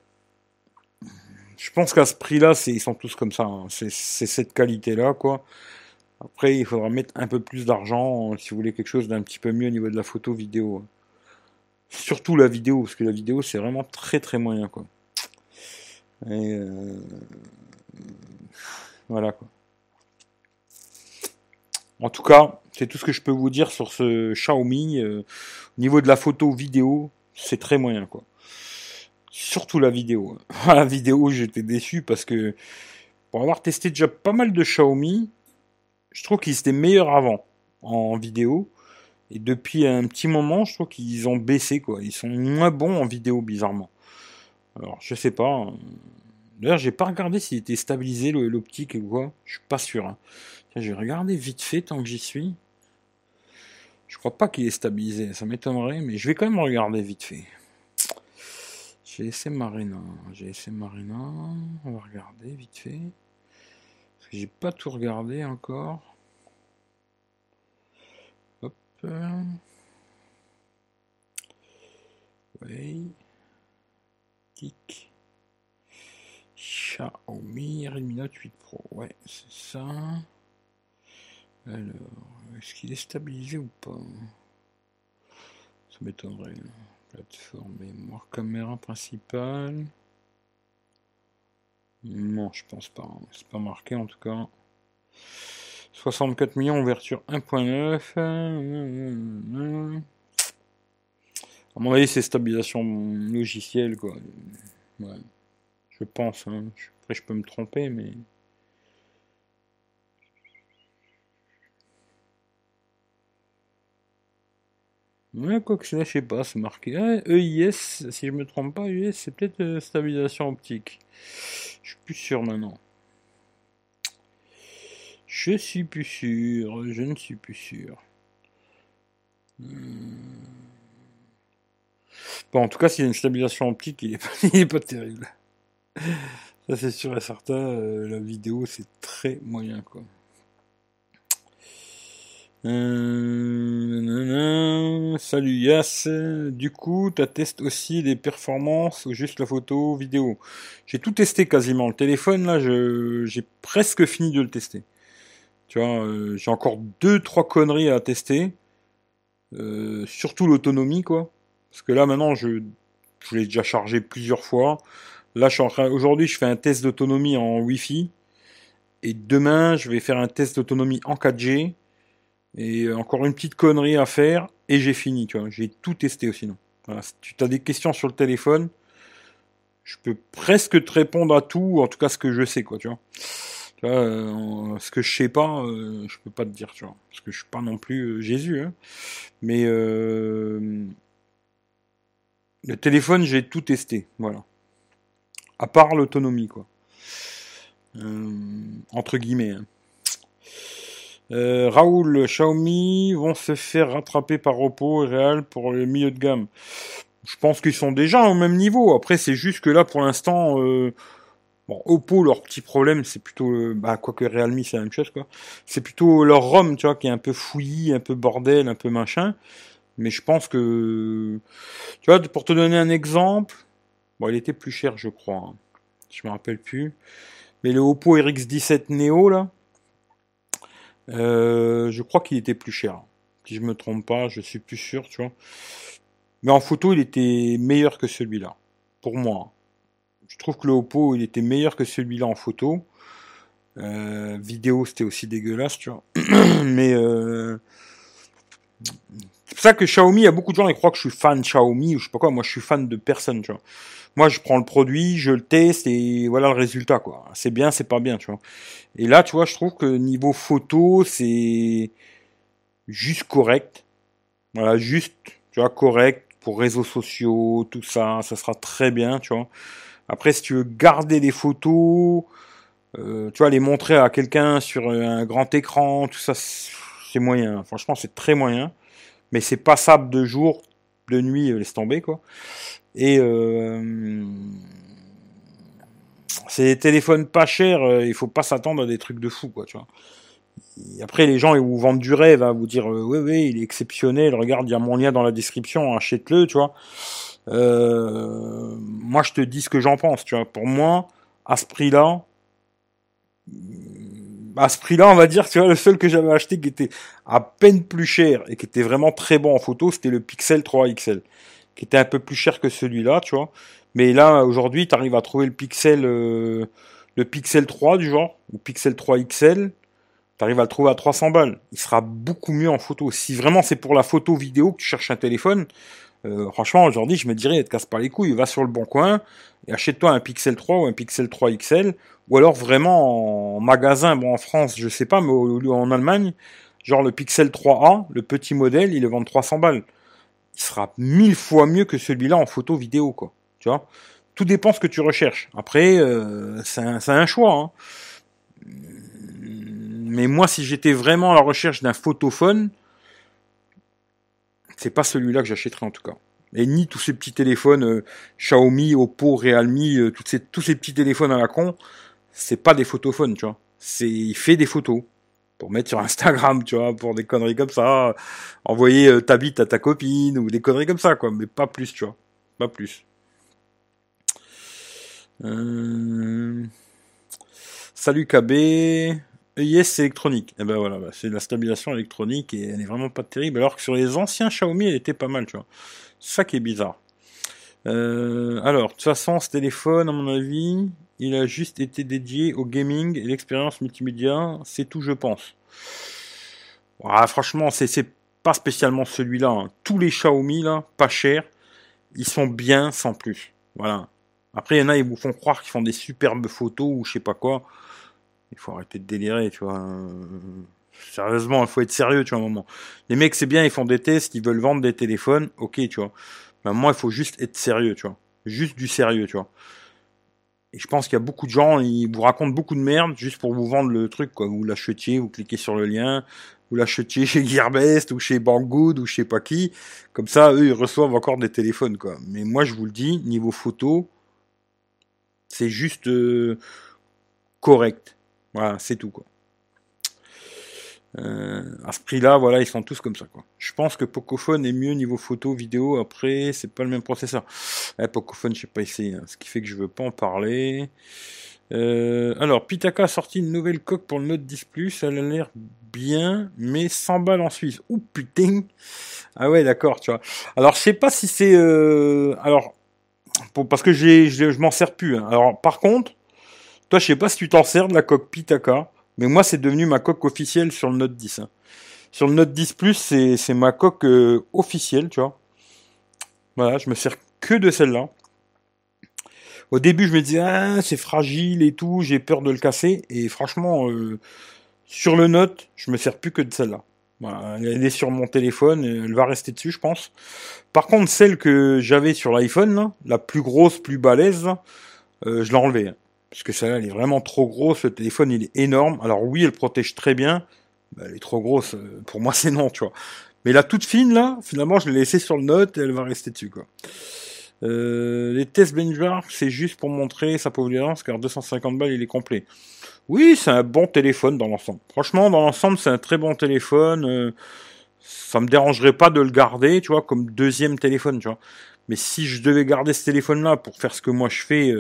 Je pense qu'à ce prix-là, ils sont tous comme ça, hein. C'est cette qualité-là, quoi. Après, il faudra mettre un peu plus d'argent, hein, si vous voulez quelque chose d'un petit peu mieux au niveau de la photo vidéo. Hein. Surtout la vidéo, parce que la vidéo, c'est vraiment très très moyen, quoi. Et voilà, quoi. En tout cas, c'est tout ce que je peux vous dire sur ce Xiaomi. Au niveau de la photo vidéo, c'est très moyen, quoi. Surtout la vidéo. La vidéo, j'étais déçu parce que pour avoir testé déjà pas mal de Xiaomi, je trouve qu'ils étaient meilleurs avant en vidéo. Et depuis un petit moment, je trouve qu'ils ont baissé, quoi. Ils sont moins bons en vidéo, bizarrement. Alors, je sais pas. D'ailleurs, j'ai pas regardé s'il était stabilisé l'optique ou quoi. Je suis pas sûr, hein. Tiens, j'ai regardé vite fait tant que j'y suis. Je crois pas qu'il est stabilisé. Ça m'étonnerait, mais je vais quand même regarder vite fait. GSM Arena, on va regarder vite fait. Parce que j'ai pas tout regardé encore. Hop. Oui. Tic. Xiaomi Redmi Note 8 Pro. Ouais, c'est ça. Alors, est-ce qu'il est stabilisé ou pas? Ça m'étonnerait. Plateforme, mémoire, caméra principale. Non, je pense pas. C'est pas marqué en tout cas. 64 millions, ouverture 1.9. À mon avis, c'est stabilisation logicielle, quoi. Ouais. Je pense, hein. Après, je peux me tromper, mais. Ouais, quoi que c'est là, je sais pas, c'est marqué. Ah, EIS, si je me trompe pas, EIS, c'est peut-être stabilisation optique. Je suis plus sûr maintenant. Je ne suis plus sûr. Bon, en tout cas, s'il y a une stabilisation optique, il est pas terrible. Ça, c'est sûr et certain. La vidéo, c'est très moyen, quoi. Salut Yass, du coup tu testes aussi les performances ou juste la photo vidéo? J'ai tout testé quasiment, le téléphone là j'ai presque fini de le tester, tu vois, j'ai encore 2-3 conneries à tester, surtout l'autonomie, quoi, parce que là maintenant je l'ai déjà chargé plusieurs fois, là je suis en train, aujourd'hui je fais un test d'autonomie en Wi-Fi et demain je vais faire un test d'autonomie en 4G. Et encore une petite connerie à faire, et j'ai fini, tu vois. J'ai tout testé aussi, non. Voilà, si tu as des questions sur le téléphone, je peux presque te répondre à tout, en tout cas ce que je sais, quoi, tu vois. Tu vois, ce que je sais pas, je peux pas te dire, tu vois. Parce que je suis pas non plus Jésus, hein. Mais le téléphone, j'ai tout testé, voilà. À part l'autonomie, quoi. Entre guillemets, hein. Raoul, Xiaomi vont se faire rattraper par Oppo et Real pour le milieu de gamme. Je pense qu'ils sont déjà au même niveau. Après, c'est juste que là, pour l'instant, bon, Oppo, leur petit problème, c'est plutôt, bah, quoique Realme, c'est la même chose, quoi. C'est plutôt leur ROM, tu vois, qui est un peu fouillis, un peu bordel, un peu machin. Mais je pense que, tu vois, pour te donner un exemple, bon, il était plus cher, je crois, hein. Je me rappelle plus. Mais le Oppo RX17 Neo, là. Je crois qu'il était plus cher. Si je me trompe pas, je suis plus sûr, tu vois. Mais en photo, il était meilleur que celui-là. Pour moi. Je trouve que le Oppo, il était meilleur que celui-là en photo. Vidéo, c'était aussi dégueulasse, tu vois. Mais c'est pour ça que Xiaomi, il y a beaucoup de gens qui croient que je suis fan de Xiaomi ou je sais pas quoi. Moi, je suis fan de personne, tu vois. Moi, je prends le produit, je le teste et voilà le résultat, quoi. C'est bien, c'est pas bien, tu vois. Et là, tu vois, je trouve que niveau photo, c'est juste correct. Voilà, juste, tu vois, correct pour réseaux sociaux, tout ça. Ça sera très bien, tu vois. Après, si tu veux garder des photos, tu vois, les montrer à quelqu'un sur un grand écran, tout ça, c'est moyen. Franchement, c'est très moyen. Mais c'est passable de jour, de nuit, laisse tomber, quoi. Et c'est des téléphones pas chers, il faut pas s'attendre à des trucs de fou, quoi, tu vois. Et après, les gens, ils vous vendent du rêve, à vous dire, oui, il est exceptionnel, regarde, il y a mon lien dans la description, achète-le, tu vois. Moi, je te dis ce que j'en pense, tu vois. Pour moi, à ce prix-là, on va dire, tu vois, le seul que j'avais acheté qui était à peine plus cher et qui était vraiment très bon en photo, c'était le Pixel 3 XL, qui était un peu plus cher que celui-là, tu vois. Mais là, aujourd'hui, tu arrives à trouver le Pixel 3 du genre, ou Pixel 3 XL, tu arrives à le trouver à 300 balles. Il sera beaucoup mieux en photo. Si vraiment c'est pour la photo vidéo que tu cherches un téléphone, franchement, aujourd'hui, je me dirais, ne te casse pas les couilles, va sur le bon coin et achète-toi un Pixel 3 ou un Pixel 3 XL, ou alors vraiment en magasin, bon, en France, je sais pas, mais en Allemagne, genre le Pixel 3a, le petit modèle, ils le vendent 300 balles. Il sera 1000 fois mieux que celui-là en photo vidéo, quoi. Tu vois, tout dépend ce que tu recherches. Après, c'est un choix, hein. Mais moi, si j'étais vraiment à la recherche d'un photophone, c'est pas celui-là que j'achèterais en tout cas. Et ni tous ces petits téléphones Xiaomi, Oppo, Realme, tous ces petits téléphones à la con, c'est pas des photophones, tu vois. Il fait des photos pour mettre sur Instagram, tu vois, pour des conneries comme ça, envoyer ta bite à ta copine ou des conneries comme ça, quoi, mais pas plus, tu vois. Pas plus. Salut KB. EIS, c'est électronique. Et ben voilà, c'est de la stabilisation électronique et elle est vraiment pas terrible. Alors que sur les anciens Xiaomi, elle était pas mal, tu vois. C'est ça qui est bizarre. Alors, de toute façon, ce téléphone, à mon avis, il a juste été dédié au gaming et l'expérience multimédia. C'est tout, je pense. Ouah, franchement, c'est pas spécialement celui-là, hein. Tous les Xiaomi, là, pas chers, ils sont bien sans plus. Voilà. Après, il y en a, ils vous font croire qu'ils font des superbes photos ou je sais pas quoi. Il faut arrêter de délirer, tu vois. Sérieusement, il faut être sérieux, tu vois, à un moment. Les mecs, c'est bien, ils font des tests, ils veulent vendre des téléphones, ok, tu vois. Ben, moi, il faut juste être sérieux, tu vois. Juste du sérieux, tu vois. Et je pense qu'il y a beaucoup de gens, ils vous racontent beaucoup de merde juste pour vous vendre le truc, quoi. Vous l'achetiez, vous cliquez sur le lien, vous l'achetiez chez Gearbest ou chez Banggood ou je sais pas qui. Comme ça, eux, ils reçoivent encore des téléphones, quoi. Mais moi, je vous le dis, niveau photo, c'est juste correct. Voilà, c'est tout, quoi. À ce prix-là, voilà, ils sont tous comme ça, quoi. Je pense que Pocophone est mieux niveau photo, vidéo. Après, c'est pas le même processeur. Pocophone, je n'ai pas essayé, hein, ce qui fait que je veux pas en parler. Alors, Pitaka a sorti une nouvelle coque pour le Note 10+. Elle a l'air bien, mais 100 balles en Suisse. Ouh, putain. Ah ouais, d'accord, tu vois. Alors, je sais pas si c'est... Alors, parce que je m'en sers plus, hein. Alors, par contre... Toi, je sais pas si tu t'en sers de la coque Pitaka, mais moi, c'est devenu ma coque officielle sur le Note 10. Hein. Sur le Note 10+, c'est ma coque officielle, tu vois. Voilà, je me sers que de celle-là. Au début, je me disais, ah, c'est fragile et tout, j'ai peur de le casser. Et franchement, sur le Note, je me sers plus que de celle-là. Voilà, elle est sur mon téléphone, elle va rester dessus, je pense. Par contre, celle que j'avais sur l'iPhone, là, la plus grosse, plus balèze, je l'ai enlevée. Hein. Parce que celle-là, elle est vraiment trop grosse. Le téléphone, il est énorme. Alors oui, elle protège très bien. Mais elle est trop grosse. Pour moi, c'est non, tu vois. Mais la toute fine, là, finalement, je l'ai laissée sur le Note et elle va rester dessus, quoi. Les tests benchmark, c'est juste pour montrer sa polyvalence, car 250 balles, il est complet. Oui, c'est un bon téléphone dans l'ensemble. Franchement, dans l'ensemble, c'est un très bon téléphone. Ça me dérangerait pas de le garder, tu vois, comme deuxième téléphone, tu vois. Mais si je devais garder ce téléphone-là pour faire ce que moi je fais...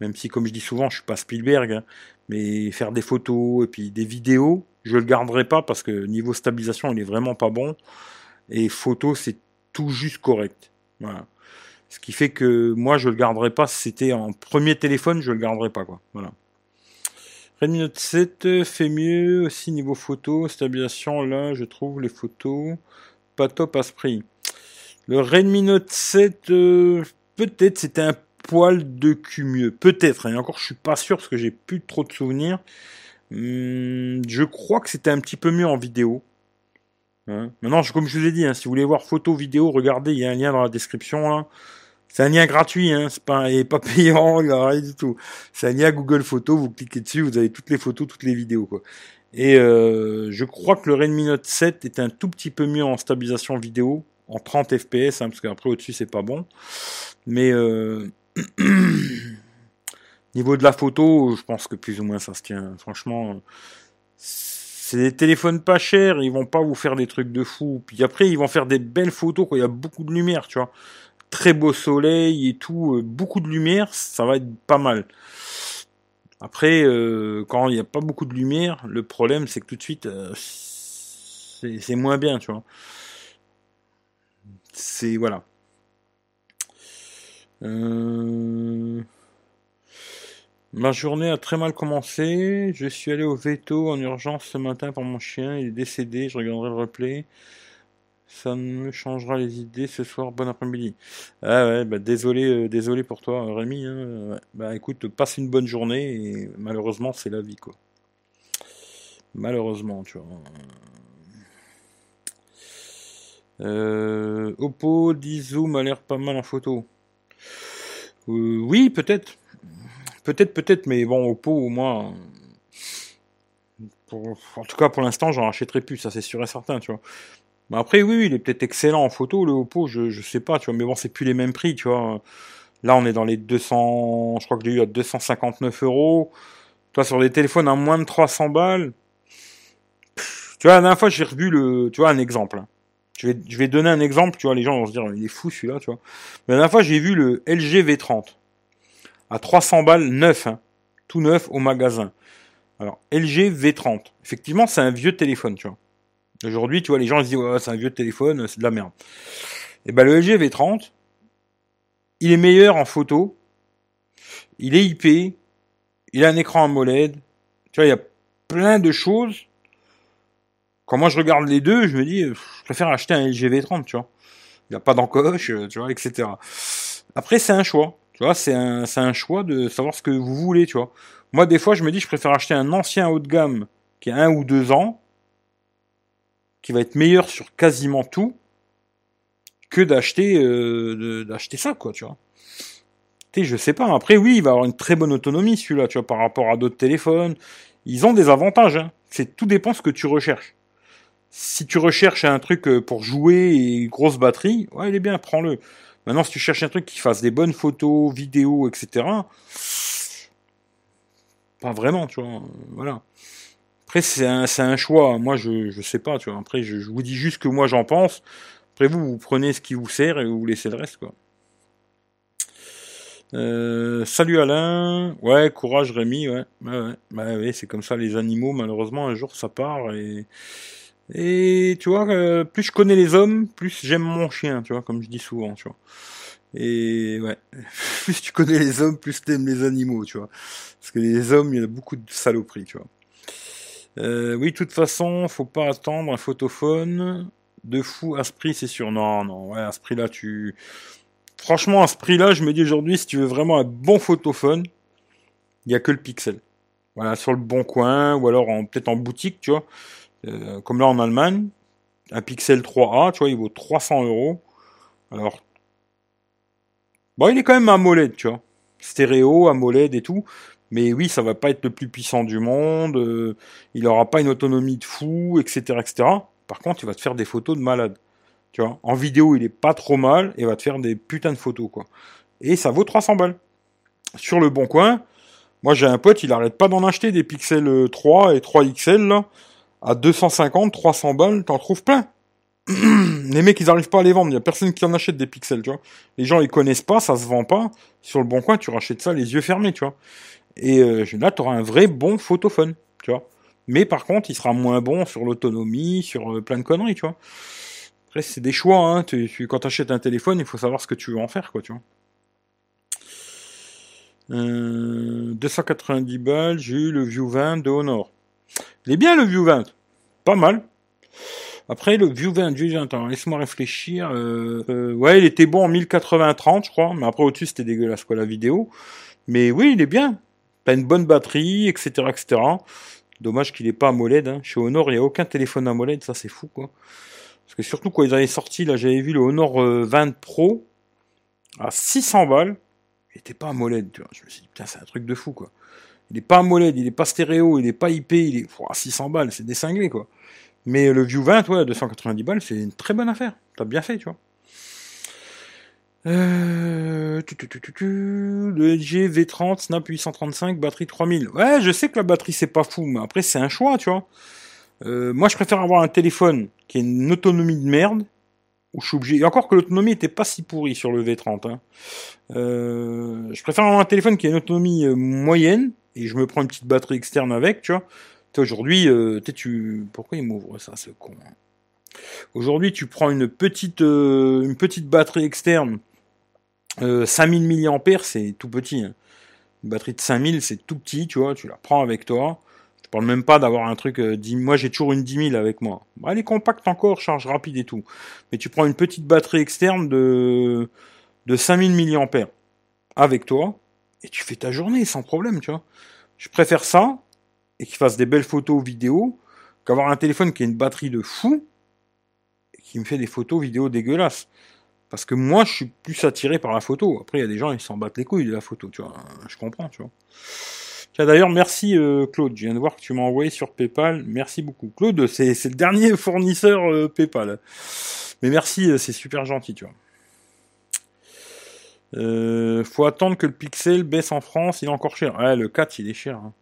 Même si, comme je dis souvent, je suis pas Spielberg, hein, mais faire des photos et puis des vidéos, je le garderai pas parce que niveau stabilisation, il est vraiment pas bon. Et photo, c'est tout juste correct. Voilà. Ce qui fait que moi, je le garderai pas. Si c'était en premier téléphone, je le garderai pas, quoi. Voilà. Redmi Note 7 fait mieux aussi niveau photo, stabilisation, là je trouve les photos pas top à ce prix. Le Redmi Note 7, peut-être c'était un poil de cul mieux, peut-être, et encore je suis pas sûr parce que j'ai plus trop de souvenirs. Je crois que c'était un petit peu mieux en vidéo. Hein. Maintenant, comme je vous ai dit, hein, si vous voulez voir photo, vidéo, regardez, il y a un lien dans la description. Hein. C'est un lien gratuit, hein, c'est pas, et pas payant, rien du tout. C'est un lien Google Photos, vous cliquez dessus, vous avez toutes les photos, toutes les vidéos, quoi. Et je crois que le Redmi Note 7 est un tout petit peu mieux en stabilisation vidéo, en 30 fps, hein, parce qu'après au-dessus c'est pas bon. Mais niveau de la photo, je pense que plus ou moins ça se tient. Franchement, c'est des téléphones pas chers, ils vont pas vous faire des trucs de fou. Puis après, ils vont faire des belles photos quand il y a beaucoup de lumière, tu vois. Très beau soleil et tout, beaucoup de lumière, ça va être pas mal. Après, quand il n'y a pas beaucoup de lumière, le problème c'est que tout de suite, c'est moins bien, tu vois. C'est, voilà. Ma journée a très mal commencé, je suis allé au veto en urgence ce matin pour mon chien, il est décédé, je regarderai le replay. Ça me changera les idées ce soir, bon après-midi. Ah ouais, bah désolé pour toi Rémi, hein. Bah écoute, passe une bonne journée, et malheureusement c'est la vie quoi. Malheureusement, tu vois. Oppo 10 zoom a l'air pas mal en photo. Oui, peut-être. Peut-être, mais bon, Oppo au moins... en tout cas, pour l'instant, j'en rachèterai plus, ça c'est sûr et certain, tu vois. Mais après, oui, il est peut-être excellent en photo, le Oppo, je sais pas, tu vois, mais bon, c'est plus les mêmes prix, tu vois. Là, on est dans les 200, je crois que j'ai eu à 259€. Toi, sur des téléphones à moins de 300 balles, tu vois, la dernière fois, j'ai revu le, tu vois, un exemple. Hein. Je vais donner un exemple, tu vois, les gens vont se dire, il est fou celui-là, tu vois. Mais la dernière fois, j'ai vu le LG V30 à 300 balles, neuf, hein, tout neuf au magasin. Alors, LG V30, effectivement, c'est un vieux téléphone, tu vois. Aujourd'hui, tu vois, les gens ils se disent, ouais, c'est un vieux téléphone, c'est de la merde. Et ben, le LG V30, il est meilleur en photo, il est IP, il a un écran AMOLED, tu vois, il y a plein de choses. Quand moi je regarde les deux, je me dis, je préfère acheter un LG V30, tu vois. Il n'y a pas d'encoche, tu vois, etc. Après, c'est un choix. Tu vois, c'est un choix de savoir ce que vous voulez, tu vois. Moi, des fois, je me dis, je préfère acheter un ancien haut de gamme qui a 1 ou 2 ans, qui va être meilleur sur quasiment tout, que d'acheter ça, quoi, tu vois. Tu sais, je sais pas. Après, oui, il va avoir une très bonne autonomie, celui-là, tu vois, par rapport à d'autres téléphones. Ils ont des avantages, hein. C'est, tout dépend ce que tu recherches. Si tu recherches un truc pour jouer et grosse batterie, ouais, il est bien, prends-le. Maintenant, si tu cherches un truc qui fasse des bonnes photos, vidéos, etc., pas vraiment, tu vois, voilà. Après, c'est un choix, moi, je sais pas, tu vois, après, je vous dis juste que moi, j'en pense, après, vous prenez ce qui vous sert et vous laissez le reste, quoi. Salut Alain, ouais, courage Rémi, ouais, bah ouais, c'est comme ça, les animaux, malheureusement, un jour, ça part, et tu vois, plus je connais les hommes, plus j'aime mon chien, tu vois, comme je dis souvent, tu vois. Et ouais, plus tu connais les hommes, plus t'aimes les animaux, tu vois. Parce que les hommes, il y a beaucoup de saloperies, tu vois. Oui, de toute façon, faut pas attendre un photophone de fou à ce prix, c'est sûr. Non, ouais, à ce prix-là, franchement, à ce prix-là, je me dis aujourd'hui, si tu veux vraiment un bon photophone, il y a que le Pixel. Voilà, sur le bon coin, ou alors peut-être en boutique, tu vois. Comme là en Allemagne, un Pixel 3a, tu vois, il vaut 300€. Alors, bon, il est quand même AMOLED, tu vois. Stéréo, AMOLED et tout. Mais oui, ça va pas être le plus puissant du monde. Il aura pas une autonomie de fou, etc., etc. Par contre, il va te faire des photos de malade. Tu vois, en vidéo, il est pas trop mal et va te faire des putains de photos, quoi. Et ça vaut 300 balles. Sur le bon coin, moi j'ai un pote, il arrête pas d'en acheter des Pixel 3 et 3 XL, là. À 250, 300 balles, t'en trouves plein. Les mecs, ils arrivent pas à les vendre. Il y a personne qui en achète des pixels, tu vois. Les gens, ils connaissent pas, ça se vend pas. Sur le bon coin, tu rachètes ça les yeux fermés, tu vois. Et là, t'auras un vrai bon photophone, tu vois. Mais par contre, il sera moins bon sur l'autonomie, sur plein de conneries, tu vois. Après, c'est des choix, hein. Quand t'achètes un téléphone, il faut savoir ce que tu veux en faire, quoi, tu vois. 290 balles, j'ai eu le View 20 de Honor. Il est bien le View 20, pas mal. Après le View 20, attends, laisse-moi réfléchir. Ouais, il était bon en 1080-30, je crois, mais après au-dessus c'était dégueulasse quoi la vidéo. Mais oui, il est bien. T'as une bonne batterie, etc., etc. Dommage qu'il n'est pas AMOLED. Hein. Chez Honor, il n'y a aucun téléphone AMOLED, ça c'est fou quoi. Parce que surtout quand ils avaient sorti, là j'avais vu le Honor 20 Pro à 600 balles. Il n'était pas AMOLED, tu vois. Je me suis dit, putain, c'est un truc de fou, quoi. Il n'est pas AMOLED, il n'est pas stéréo, il n'est pas IP, il est... Pouah, 600 balles, c'est des cinglés, quoi. Mais le View 20, ouais, 290 balles, c'est une très bonne affaire. T'as bien fait, tu vois. Le LG V30, Snap 835, batterie 3000. Ouais, je sais que la batterie, c'est pas fou, mais après, c'est un choix, tu vois. Moi, je préfère avoir un téléphone qui a une autonomie de merde, où je suis obligé. Et encore que l'autonomie était pas si pourrie sur le V30. Hein. Je préfère avoir un téléphone qui a une autonomie moyenne et je me prends une petite batterie externe avec, tu vois. Aujourd'hui, pourquoi il m'ouvre ça, ce con. Aujourd'hui, tu prends une petite batterie externe 5000 mAh, c'est tout petit. Hein. Une batterie de 5000, c'est tout petit, tu vois. Tu la prends avec toi. Je parle même pas d'avoir un truc... 10... Moi, j'ai toujours une 10 000 avec moi. Bah, elle est compacte encore, charge rapide et tout. Mais tu prends une petite batterie externe de 5000 mAh avec toi, et tu fais ta journée sans problème, tu vois. Je préfère ça, et qu'il fasse des belles photos vidéos, qu'avoir un téléphone qui a une batterie de fou, et qui me fait des photos vidéos dégueulasses. Parce que moi, je suis plus attiré par la photo. Après, il y a des gens, ils s'en battent les couilles de la photo, tu vois. Je comprends, tu vois. Tiens, d'ailleurs, merci Claude, je viens de voir que tu m'as envoyé sur PayPal, merci beaucoup. Claude, c'est le dernier fournisseur PayPal. Mais merci, c'est super gentil, tu vois. Faut attendre que le Pixel baisse en France, il est encore cher. Ouais, le 4, il est cher. Hein.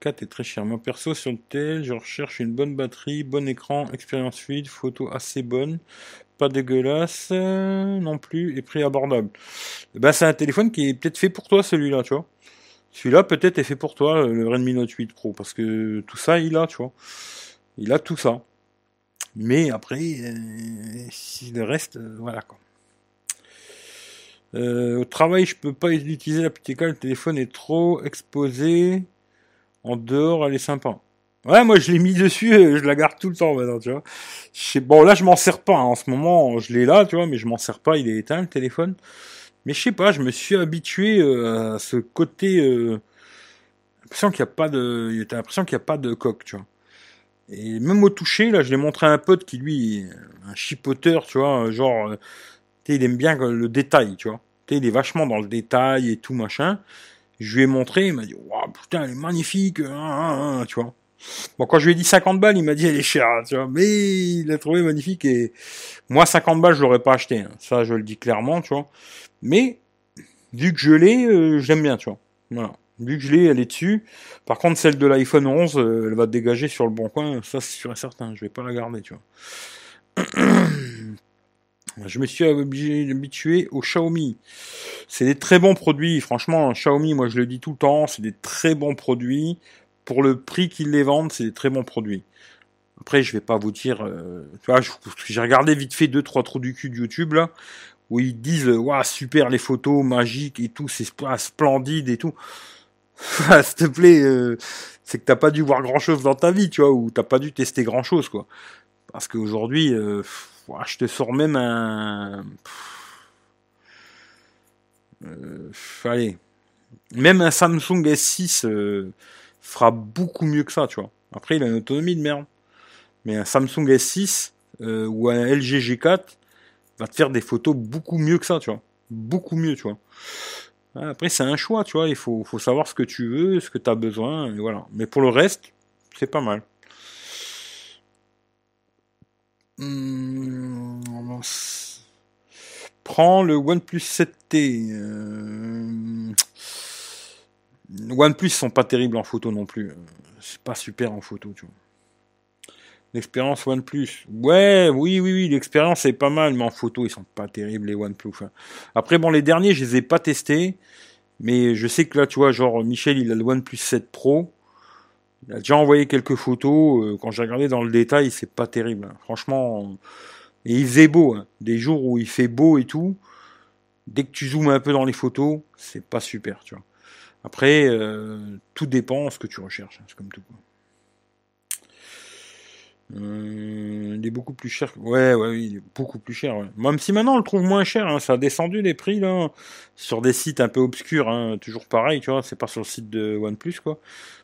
Le 4 est très cher. Moi, perso, sur le tel, je recherche une bonne batterie, bon écran, expérience fluide, photo assez bonne, pas dégueulasse non plus, et prix abordable. Et ben, c'est un téléphone qui est peut-être fait pour toi, celui-là, tu vois. Celui-là, peut-être, est fait pour toi, le Redmi Note 8 Pro, parce que tout ça, il a, tu vois. Il a tout ça. Mais après, si le reste, voilà, quoi. Au travail, je peux pas utiliser la Pitaka, le téléphone est trop exposé. En dehors, elle est sympa. Ouais, moi, je l'ai mis dessus, je la garde tout le temps, maintenant, tu vois. Bon, là, je m'en sers pas, hein. En ce moment, je l'ai là, tu vois, mais je m'en sers pas, il est éteint, le téléphone. Mais je sais pas, je me suis habitué à ce côté. L'impression qu'il n'y a pas de, t'as l'impression qu'il n'y a pas de coque, tu vois. Et même au toucher, là, je l'ai montré à un pote qui lui, est un chipoteur, tu vois, genre, tu sais, il aime bien le détail, tu vois. Tu sais, il est vachement dans le détail et tout machin. Je lui ai montré, il m'a dit, waouh, putain, elle est magnifique, tu vois. Bon, quand je lui ai dit 50 balles, il m'a dit, elle est chère, tu vois. Mais il l'a trouvé magnifique et moi, 50 balles, je l'aurais pas acheté. Hein. Ça, je le dis clairement, tu vois. Mais, vu que je l'ai, je l'aime bien, tu vois. Voilà. Vu que je l'ai, elle est dessus. Par contre, celle de l'iPhone 11, elle va dégager sur le bon coin. Ça, c'est sûr et certain. Je vais pas la garder, tu vois. Je me suis habitué au Xiaomi. C'est des très bons produits. Franchement, Xiaomi, moi, je le dis tout le temps, c'est des très bons produits. Pour le prix qu'ils les vendent, c'est des très bons produits. Après, je vais pas vous dire... tu vois, j'ai regardé vite fait 2-3 trous du cul de YouTube, là, où ils disent, waouh, super, les photos, magiques et tout, c'est splendide et tout. S'il te plaît, c'est que t'as pas dû voir grand-chose dans ta vie, tu vois, ou t'as pas dû tester grand-chose, quoi. Parce qu'aujourd'hui, je te sors même un... allez, même un Samsung S6... fera beaucoup mieux que ça, tu vois. Après, il a une autonomie de merde. Mais un Samsung S6 ou un LG G4 va te faire des photos beaucoup mieux que ça, tu vois. Beaucoup mieux, tu vois. Après, c'est un choix, tu vois. Il faut savoir ce que tu veux, ce que tu as besoin, et voilà. Mais pour le reste, c'est pas mal. Prends le OnePlus 7T. OnePlus sont pas terribles en photo non plus. C'est pas super en photo, tu vois. L'expérience OnePlus. Ouais, oui, l'expérience est pas mal, mais en photo, ils sont pas terribles, les OnePlus. Hein. Après, bon, les derniers, je les ai pas testés, mais je sais que là, tu vois, genre, Michel, il a le OnePlus 7 Pro. Il a déjà envoyé quelques photos. Quand j'ai regardé dans le détail, c'est pas terrible. Hein. Franchement, et il faisait beau. Hein. Des jours où il fait beau et tout, dès que tu zoomes un peu dans les photos, c'est pas super, tu vois. Après, tout dépend de ce que tu recherches, hein, c'est comme tout. Il est beaucoup plus cher. Ouais, il est beaucoup plus cher. Ouais. Même si maintenant on le trouve moins cher, hein, ça a descendu les prix là, sur des sites un peu obscurs. Hein, toujours pareil, tu vois, c'est pas sur le site de OnePlus quoi.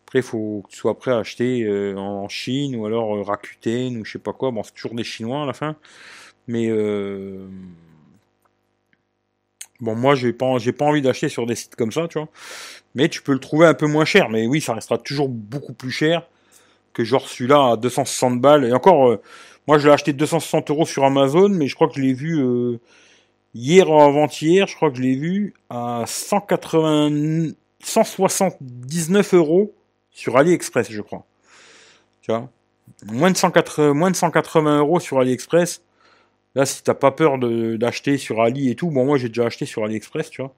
Après, il faut que tu sois prêt à acheter en Chine ou alors Rakuten ou je sais pas quoi. Bon, c'est toujours des Chinois à la fin. Mais bon, moi j'ai pas envie d'acheter sur des sites comme ça, tu vois. Mais tu peux le trouver un peu moins cher. Mais oui, ça restera toujours beaucoup plus cher. Que genre celui-là à 260 balles. Et encore, moi je l'ai acheté 260€ sur Amazon, mais je crois que je l'ai vu hier ou avant-hier, je crois que je l'ai vu à 179€ sur AliExpress, je crois. Tu vois, moins de 180€ sur AliExpress. Là, si t'as pas peur d'acheter sur Ali et tout, bon, moi j'ai déjà acheté sur AliExpress, tu vois.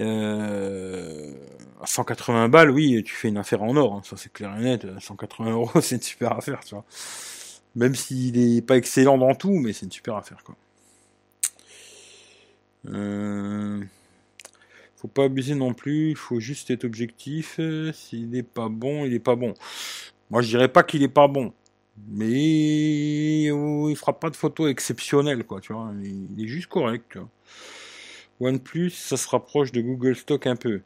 À 180 balles, oui, tu fais une affaire en or, hein, ça c'est clair et net. 180€, c'est une super affaire, tu vois. Même s'il est pas excellent dans tout, mais c'est une super affaire, quoi. Faut pas abuser non plus, il faut juste être objectif. S'il est pas bon, il est pas bon. Moi, je dirais pas qu'il est pas bon, mais il fera pas de photos exceptionnelles, quoi, tu vois. Il est juste correct, tu vois. OnePlus, ça se rapproche de Google Stock un peu.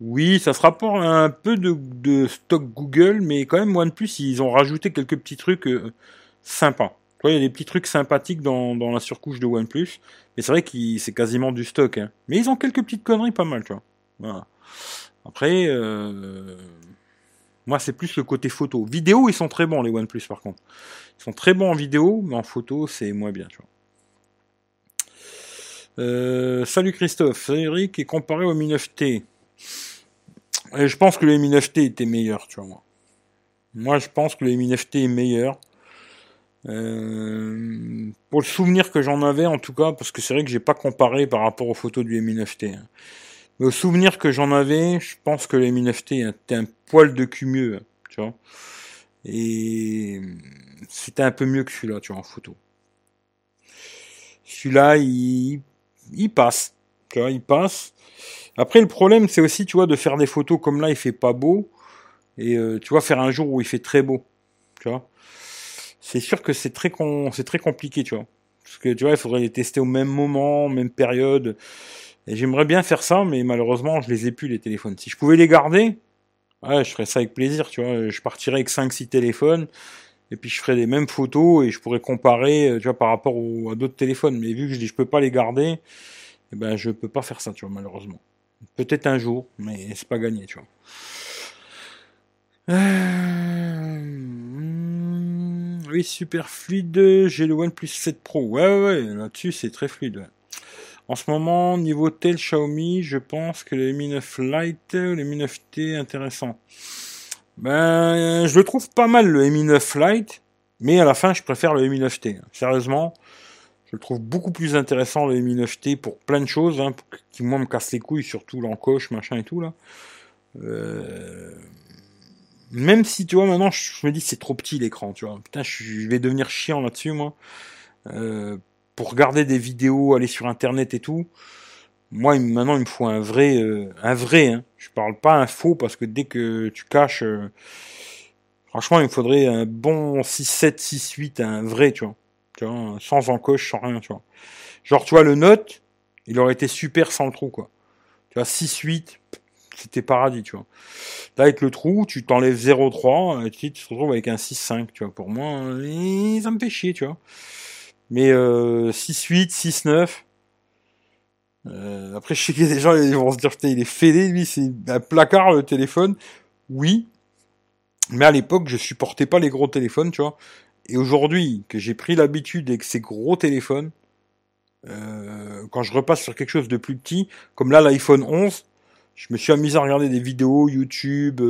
Oui, ça se rapproche un peu de Stock Google, mais quand même OnePlus, ils ont rajouté quelques petits trucs sympas. Tu vois, il y a des petits trucs sympathiques dans la surcouche de OnePlus, mais c'est vrai que c'est quasiment du stock. Hein. Mais ils ont quelques petites conneries pas mal, tu vois. Voilà. Après, moi, c'est plus le côté photo. Vidéo, ils sont très bons, les OnePlus, par contre. Ils sont très bons en vidéo, mais en photo, c'est moins bien, tu vois. Salut Christophe, salut Eric, est comparé au Mi 9T. Et je pense que le Mi 9T était meilleur, tu vois, moi. Moi, je pense que le Mi 9T est meilleur. Pour le souvenir que j'en avais, en tout cas, parce que c'est vrai que j'ai pas comparé par rapport aux photos du Mi 9T. Hein. Mais au souvenir que j'en avais, je pense que le Mi 9T était un poil de cul mieux, hein, tu vois. Et c'était un peu mieux que celui-là, tu vois, en photo. Celui-là, il passe. Tu vois, il passe. Après, le problème, c'est aussi, tu vois, de faire des photos comme là, il fait pas beau. Et tu vois, faire un jour où il fait très beau. Tu vois. C'est sûr que c'est très compliqué, tu vois. Parce que, tu vois, il faudrait les tester au même moment, même période. Et j'aimerais bien faire ça, mais malheureusement, je les ai plus, les téléphones. Si je pouvais les garder, ouais, je ferais ça avec plaisir, tu vois. Je partirais avec 5-6 téléphones. Et puis je ferai les mêmes photos et je pourrais comparer, tu vois, par rapport à d'autres téléphones. Mais vu que je peux pas les garder, eh ben je peux pas faire ça, tu vois, malheureusement. Peut-être un jour, mais c'est pas gagné, tu vois. Oui, super fluide. J'ai le OnePlus 7 Pro. Ouais, là-dessus c'est très fluide. Ouais. En ce moment, niveau tel Xiaomi, je pense que les Mi 9 Lite, les Mi 9T, intéressant. Ben, je le trouve pas mal, le Mi 9 Lite, mais à la fin, je préfère le Mi 9T. Sérieusement, je le trouve beaucoup plus intéressant, le Mi 9T, pour plein de choses, hein, qui, moi, me casse les couilles, surtout l'encoche, machin et tout, là. Même si, tu vois, maintenant, je me dis, c'est trop petit, l'écran, tu vois. Putain, je vais devenir chiant là-dessus, moi. Pour regarder des vidéos, aller sur Internet et tout. Moi, maintenant, il me faut un vrai, hein. Je parle pas un faux, parce que dès que tu caches, franchement, il me faudrait un bon 6.7, 6.8, un vrai, tu vois, sans encoche, sans rien, tu vois. Genre, tu vois, le Note, il aurait été super sans le trou, quoi. Tu vois, 6.8, c'était paradis, tu vois. Là, avec le trou, tu t'enlèves 0.3, et tu te retrouves avec un 6.5, tu vois. Pour moi, ça me fait chier, tu vois. Mais 6.8, 6.9... après, je sais qu'il y a des gens, ils vont se dire, putain, il est fêlé, lui, c'est un placard, le téléphone. Oui. Mais à l'époque, je supportais pas les gros téléphones, tu vois. Et aujourd'hui, que j'ai pris l'habitude avec ces gros téléphones, quand je repasse sur quelque chose de plus petit, comme là, l'iPhone 11, je me suis amusé à regarder des vidéos, YouTube,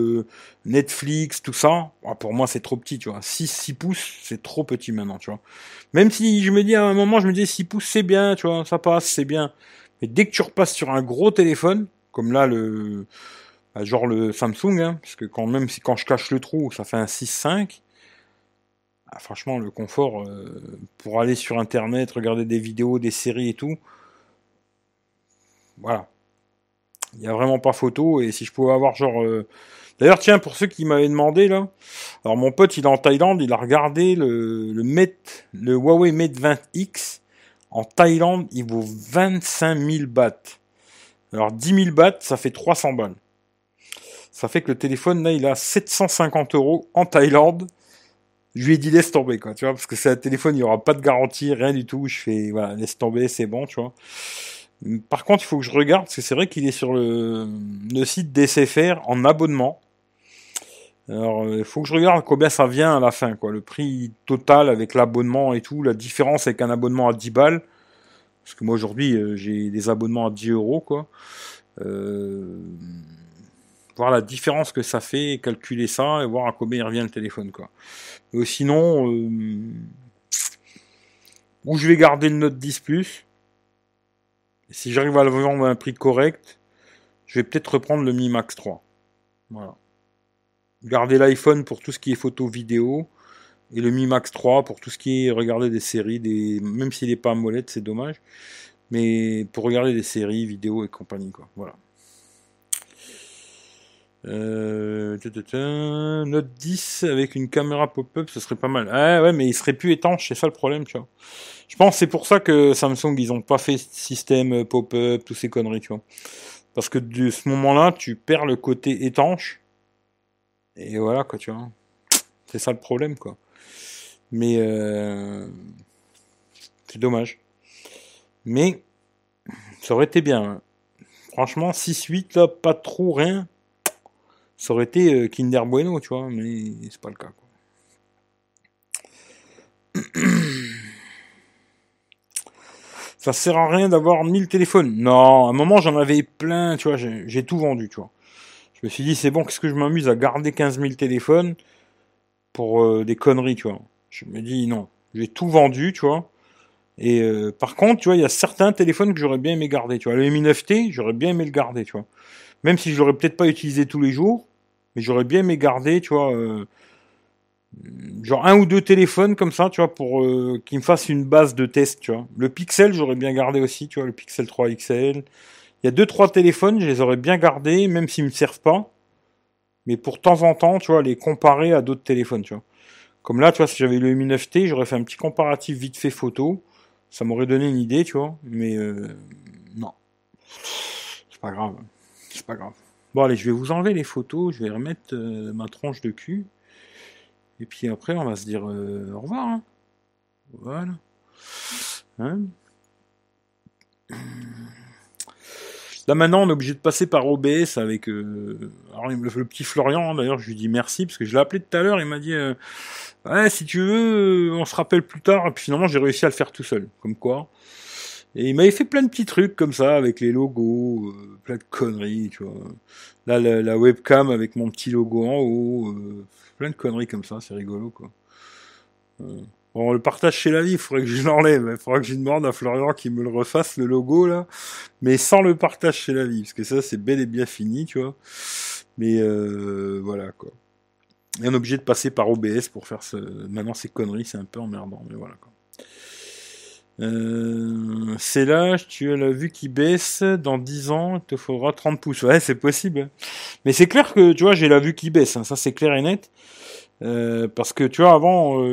Netflix, tout ça. Ah, pour moi, c'est trop petit, tu vois. 6 pouces, c'est trop petit maintenant, tu vois. Même si je me dis, à un moment, je me dis, 6 pouces, c'est bien, tu vois, ça passe, c'est bien. Mais dès que tu repasses sur un gros téléphone, comme là, genre le Samsung, hein, parce que quand je cache le trou, ça fait un 6.5, ah, franchement, le confort, pour aller sur Internet, regarder des vidéos, des séries et tout, voilà. Il n'y a vraiment pas photo. Et si je pouvais avoir genre... D'ailleurs, tiens, pour ceux qui m'avaient demandé, là, alors mon pote, il est en Thaïlande, il a regardé le Huawei Mate 20X. En Thaïlande, il vaut 25 000 bahts. Alors, 10 000 bahts, ça fait 300 balles. Ça fait que le téléphone, là, il a 750 € en Thaïlande. Je lui ai dit, laisse tomber, quoi, tu vois, parce que c'est un téléphone, il n'y aura pas de garantie, rien du tout. Je fais, voilà, laisse tomber, c'est bon, tu vois. Par contre, il faut que je regarde, parce que c'est vrai qu'il est sur le site d'SFR en abonnement. Alors, il faut que je regarde combien ça vient à la fin, quoi. Le prix total avec l'abonnement et tout, la différence avec un abonnement à 10 balles. Parce que moi, aujourd'hui, j'ai des abonnements à 10 €, quoi. Voir la différence que ça fait, calculer ça, et voir à combien il revient le téléphone, quoi. Sinon, où je vais garder le Note 10+. Si j'arrive à le vendre à un prix correct, je vais peut-être reprendre le Mi Max 3. Voilà. Garder l'iPhone pour tout ce qui est photo vidéo et le Mi Max 3 pour tout ce qui est regarder des séries, même s'il n'est pas AMOLED, c'est dommage, mais pour regarder des séries, vidéos et compagnie, quoi. Voilà. Note 10 avec une caméra pop-up, ce serait pas mal. Ah ouais, mais il serait plus étanche, c'est ça le problème, tu vois. Je pense que c'est pour ça que Samsung, ils ont pas fait système pop-up, toutes ces conneries, tu vois. Parce que de ce moment-là, tu perds le côté étanche. Et voilà, quoi, tu vois. C'est ça le problème, quoi. Mais c'est dommage. Mais ça aurait été bien. Hein. Franchement, 6-8, là, pas trop, rien. Ça aurait été Kinder Bueno, tu vois, mais c'est pas le cas, quoi. Ça sert à rien d'avoir 1000 téléphones. Non, à un moment, j'en avais plein, tu vois, j'ai tout vendu, tu vois. Je me suis dit, c'est bon, qu'est-ce que je m'amuse à garder 15 000 téléphones pour des conneries, tu vois. Je me dis, non, j'ai tout vendu, tu vois. Et par contre, tu vois, il y a certains téléphones que j'aurais bien aimé garder, tu vois. Le Mi 9T, j'aurais bien aimé le garder, tu vois. Même si je l'aurais peut-être pas utilisé tous les jours, mais j'aurais bien aimé garder, tu vois, genre un ou deux téléphones comme ça, tu vois, pour qu'ils me fassent une base de test, tu vois. Le Pixel, j'aurais bien gardé aussi, tu vois, le Pixel 3 XL. Il y a 2-3 téléphones, je les aurais bien gardés, même s'ils me servent pas, mais pour de temps en temps, tu vois, les comparer à d'autres téléphones, tu vois. Comme là, tu vois, si j'avais le Mi 9T, j'aurais fait un petit comparatif vite fait photo, ça m'aurait donné une idée, tu vois, mais non. C'est pas grave. C'est pas grave. Bon, allez, je vais vous enlever les photos, je vais remettre ma tronche de cul. Et puis après, on va se dire au revoir. Hein. Voilà. Hein. Là, maintenant, on est obligé de passer par OBS avec alors, le petit Florian, hein, d'ailleurs, je lui dis merci, parce que je l'ai appelé tout à l'heure, il m'a dit ouais, si tu veux, on se rappelle plus tard. Et puis finalement, j'ai réussi à le faire tout seul. Comme quoi. Et il m'avait fait plein de petits trucs comme ça, avec les logos, plein de conneries, tu vois. Là, la webcam avec mon petit logo en haut, plein de conneries comme ça, c'est rigolo, quoi. Bon, le partage chez la vie, il faudrait que je l'enlève, il faudrait que je demande à Florian qu'il me le refasse, le logo, là, mais sans le partage chez la vie, parce que ça, c'est bel et bien fini, tu vois. Mais voilà, quoi. Et on est obligé de passer par OBS pour faire maintenant ces conneries, c'est un peu emmerdant, mais voilà, quoi. C'est l'âge, tu as la vue qui baisse, dans 10 ans, il te faudra 30 pouces. Ouais, c'est possible. Mais c'est clair que, tu vois, j'ai la vue qui baisse, hein, ça c'est clair et net. Parce que, tu vois, avant,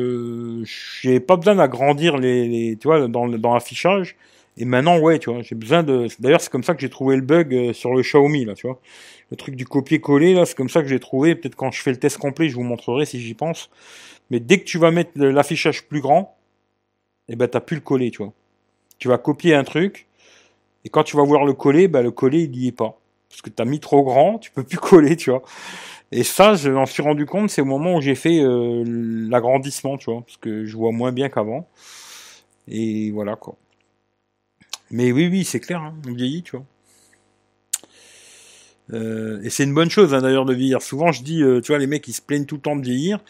j'ai pas besoin d'agrandir les tu vois, dans l'affichage. Et maintenant, ouais, tu vois, j'ai besoin de... D'ailleurs, c'est comme ça que j'ai trouvé le bug sur le Xiaomi, là, tu vois. Le truc du copier-coller, là, c'est comme ça que j'ai trouvé. Peut-être quand je fais le test complet, je vous montrerai si j'y pense. Mais dès que tu vas mettre l'affichage plus grand, et ben t'as pu le coller, tu vois. Tu vas copier un truc, et quand tu vas vouloir le coller, ben le coller, il n'y est pas. Parce que t'as mis trop grand, tu peux plus coller, tu vois. Et ça, je m'en suis rendu compte, c'est au moment où j'ai fait l'agrandissement, tu vois, parce que je vois moins bien qu'avant. Et voilà, quoi. Mais oui, c'est clair, hein, on vieillit, tu vois. Et c'est une bonne chose, hein, d'ailleurs, de vieillir. Souvent, je dis, tu vois, les mecs, ils se plaignent tout le temps de vieillir.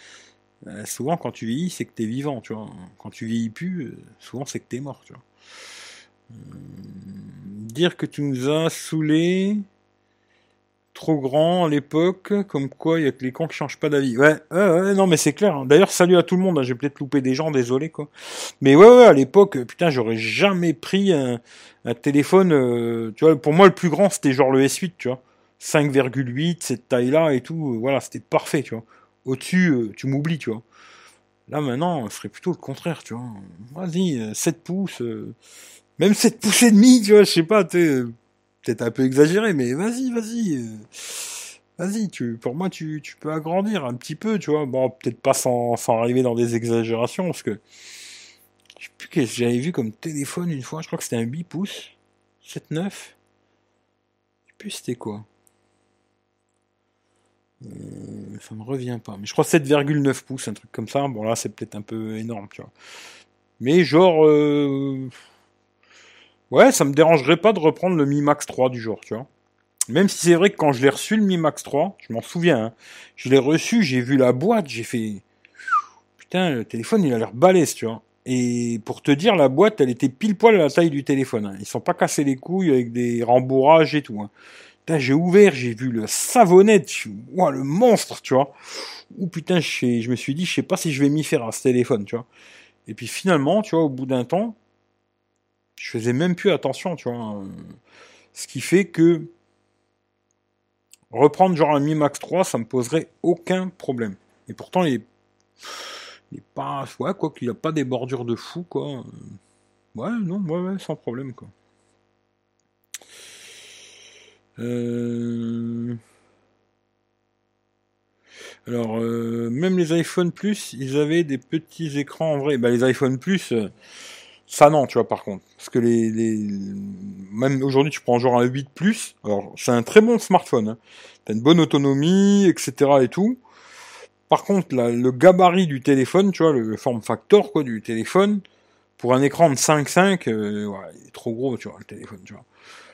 Souvent, quand tu vieillis, c'est que t'es vivant, tu vois. Quand tu vieillis plus, souvent, c'est que t'es mort, tu vois. Dire que tu nous as saoulés trop grand à l'époque, comme quoi il y a que les cons qui changent pas d'avis. Ouais, non mais c'est clair. Hein. D'ailleurs, salut à tout le monde, hein. J'ai peut-être loupé des gens, désolé quoi. Mais ouais, à l'époque, putain, j'aurais jamais pris un téléphone, tu vois, pour moi le plus grand c'était genre le S8, tu vois. 5,8, cette taille-là et tout, voilà, c'était parfait, tu vois. Au-dessus, tu m'oublies, tu vois. Là maintenant, ce serait plutôt le contraire, tu vois. Vas-y, 7 pouces, même 7 pouces et demi, tu vois, je sais pas, tu peut-être un peu exagéré, mais vas-y, pour moi, tu peux agrandir un petit peu, tu vois. Bon, peut-être pas sans arriver dans des exagérations, parce que, je sais plus qu'est-ce que j'avais vu comme téléphone une fois, je crois que c'était un 8 pouces, 7,9, je sais plus c'était quoi. Ça me revient pas, mais je crois 7,9 pouces, un truc comme ça, bon là, c'est peut-être un peu énorme, tu vois. Mais genre... Ouais, ça me dérangerait pas de reprendre le Mi Max 3 du jour, tu vois. Même si c'est vrai que quand je l'ai reçu, le Mi Max 3, je m'en souviens, hein, je l'ai reçu, j'ai vu la boîte, j'ai fait... Putain, le téléphone, il a l'air balèze, tu vois. Et pour te dire, la boîte, elle était pile-poil à la taille du téléphone. Hein. Ils sont pas cassés les couilles avec des rembourrages et tout. Hein. Putain, j'ai ouvert, j'ai vu le savonnette, ouah, le monstre, tu vois. Ou putain, je me suis dit, je sais pas si je vais m'y faire à ce téléphone, tu vois. Et puis finalement, tu vois, au bout d'un temps... Je faisais même plus attention, tu vois. Ce qui fait que reprendre genre un Mi Max 3, ça me poserait aucun problème. Et pourtant, il est pas... Ouais, quoi qu'il n'y a pas des bordures de fou, quoi. Ouais, non, ouais, sans problème, quoi. Alors, même les iPhone Plus, ils avaient des petits écrans en vrai. Bah, les iPhone Plus... Ça non, tu vois, par contre. Parce que même aujourd'hui, tu prends genre un 8+, alors c'est un très bon smartphone, hein. T'as une bonne autonomie, etc. et tout. Par contre, le gabarit du téléphone, tu vois, le form factor, quoi, du téléphone, pour un écran de 5,5, ouais, il est trop gros, tu vois, le téléphone, tu vois.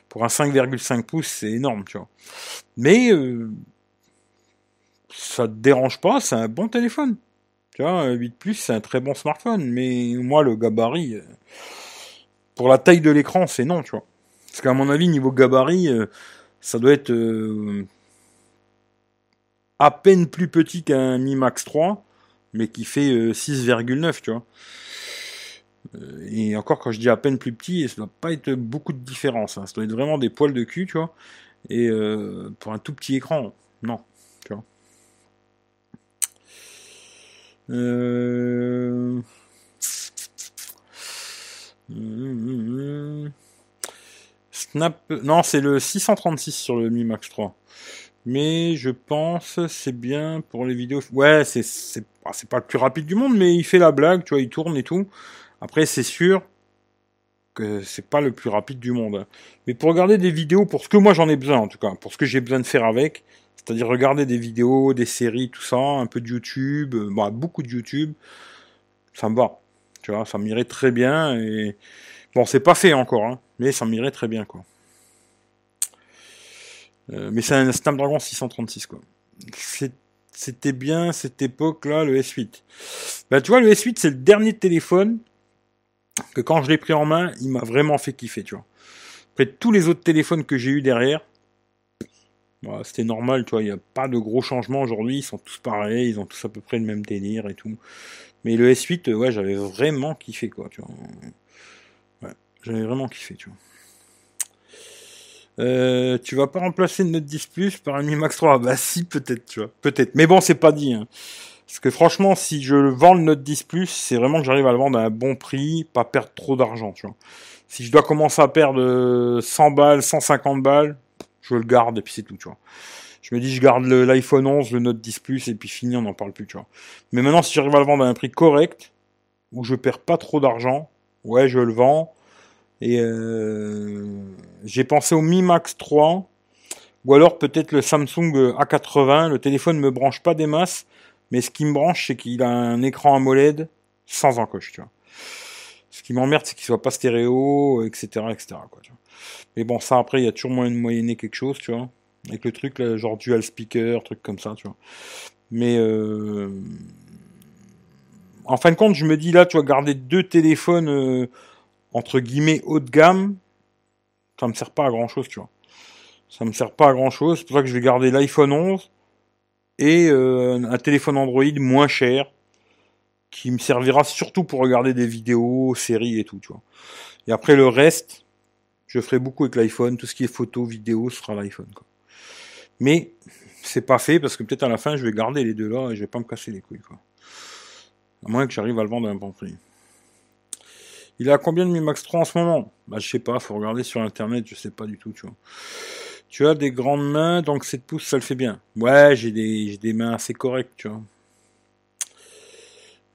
Pour un 5,5 pouces, c'est énorme, tu vois. Mais, ça te dérange pas, c'est un bon téléphone. Tu vois, 8+, c'est un très bon smartphone, mais moi, le gabarit, pour la taille de l'écran, c'est non, tu vois. Parce qu'à mon avis, niveau gabarit, ça doit être à peine plus petit qu'un Mi Max 3, mais qui fait 6,9, tu vois. Et encore, quand je dis à peine plus petit, ça doit pas être beaucoup de différence, hein. Ça doit être vraiment des poils de cul, tu vois. Et pour un tout petit écran, non, tu vois. Non, c'est le 636 sur le Mi Max 3. Mais je pense c'est bien pour les vidéos. Ouais, c'est pas le plus rapide du monde, mais il fait la blague, tu vois, il tourne et tout. Après, c'est sûr que c'est pas le plus rapide du monde. Mais pour regarder des vidéos, pour ce que moi j'en ai besoin en tout cas, pour ce que j'ai besoin de faire avec... C'est-à-dire regarder des vidéos, des séries, tout ça, un peu de YouTube, beaucoup de YouTube, ça me va, tu vois, ça m'irait très bien, et bon, c'est pas fait encore, hein, mais ça m'irait très bien, quoi. Mais c'est un Snapdragon 636, quoi. C'était bien, cette époque-là, le S8. Bah, tu vois, le S8, c'est le dernier téléphone que, quand je l'ai pris en main, il m'a vraiment fait kiffer, tu vois. Après, tous les autres téléphones que j'ai eu derrière, voilà, c'était normal, tu vois, il n'y a pas de gros changements aujourd'hui, ils sont tous pareils, ils ont tous à peu près le même délire et tout. Mais le S8, ouais, j'avais vraiment kiffé, quoi, tu vois. Ouais, j'avais vraiment kiffé, tu vois. Tu vas pas remplacer le Note 10+ par un Mi Max 3 ? Bah si, peut-être, tu vois, peut-être. Mais bon, c'est pas dit, hein. Parce que franchement, si je vends le Note 10+, c'est vraiment que j'arrive à le vendre à un bon prix, pas perdre trop d'argent, tu vois. Si je dois commencer à perdre 100 balles, 150 balles... Je le garde et puis c'est tout, tu vois. Je me dis, je garde l'iPhone 11, le Note 10+, et puis fini, on n'en parle plus, tu vois. Mais maintenant, si j'arrive à le vendre à un prix correct, où je perds pas trop d'argent, ouais, je le vends. Et j'ai pensé au Mi Max 3, ou alors peut-être le Samsung A80. Le téléphone ne me branche pas des masses, mais ce qui me branche, c'est qu'il a un écran AMOLED sans encoche, tu vois. Ce qui m'emmerde, c'est qu'il soit pas stéréo, etc., quoi, tu vois. Mais bon, ça, après, il y a toujours moyen de moyenner quelque chose, tu vois. Avec le truc, là, genre dual speaker, truc comme ça, tu vois. Mais, en fin de compte, je me dis, là, tu vois, garder deux téléphones, entre guillemets, haut de gamme, ça me sert pas à grand-chose, tu vois. Ça ne me sert pas à grand chose. C'est pour ça que je vais garder l'iPhone 11 et un téléphone Android moins cher qui me servira surtout pour regarder des vidéos, séries et tout, tu vois. Et après le reste, je ferai beaucoup avec l'iPhone. Tout ce qui est photo, vidéo, ce sera l'iPhone, quoi. Mais c'est pas fait parce que peut-être à la fin je vais garder les deux là et je vais pas me casser les couilles, quoi. À moins que j'arrive à le vendre à un bon prix. Il est à combien de Mi Max 3 en ce moment? Bah je sais pas, faut regarder sur internet, je sais pas du tout, tu vois. Tu as des grandes mains, donc 7 pouces, ça le fait bien. Ouais, j'ai des mains assez correctes, tu vois.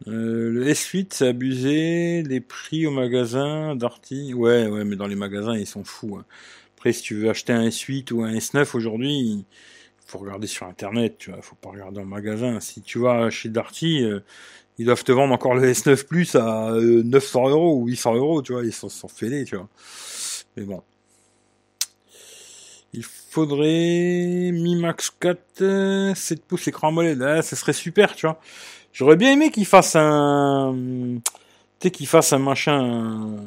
Le S8, c'est abusé, les prix au magasin, Darty, ouais, mais dans les magasins, ils sont fous, hein. Après, si tu veux acheter un S8 ou un S9 aujourd'hui, il faut regarder sur internet, tu vois, faut pas regarder en magasin. Si tu vas chez Darty, ils doivent te vendre encore le S9 Plus à 900€ ou 800€, tu vois, ils sont fêlés, tu vois. Mais bon. Il faudrait Mi Max 4, 7 pouces écran AMOLED, là, ça serait super, tu vois. J'aurais bien aimé qu'il fasse un machin,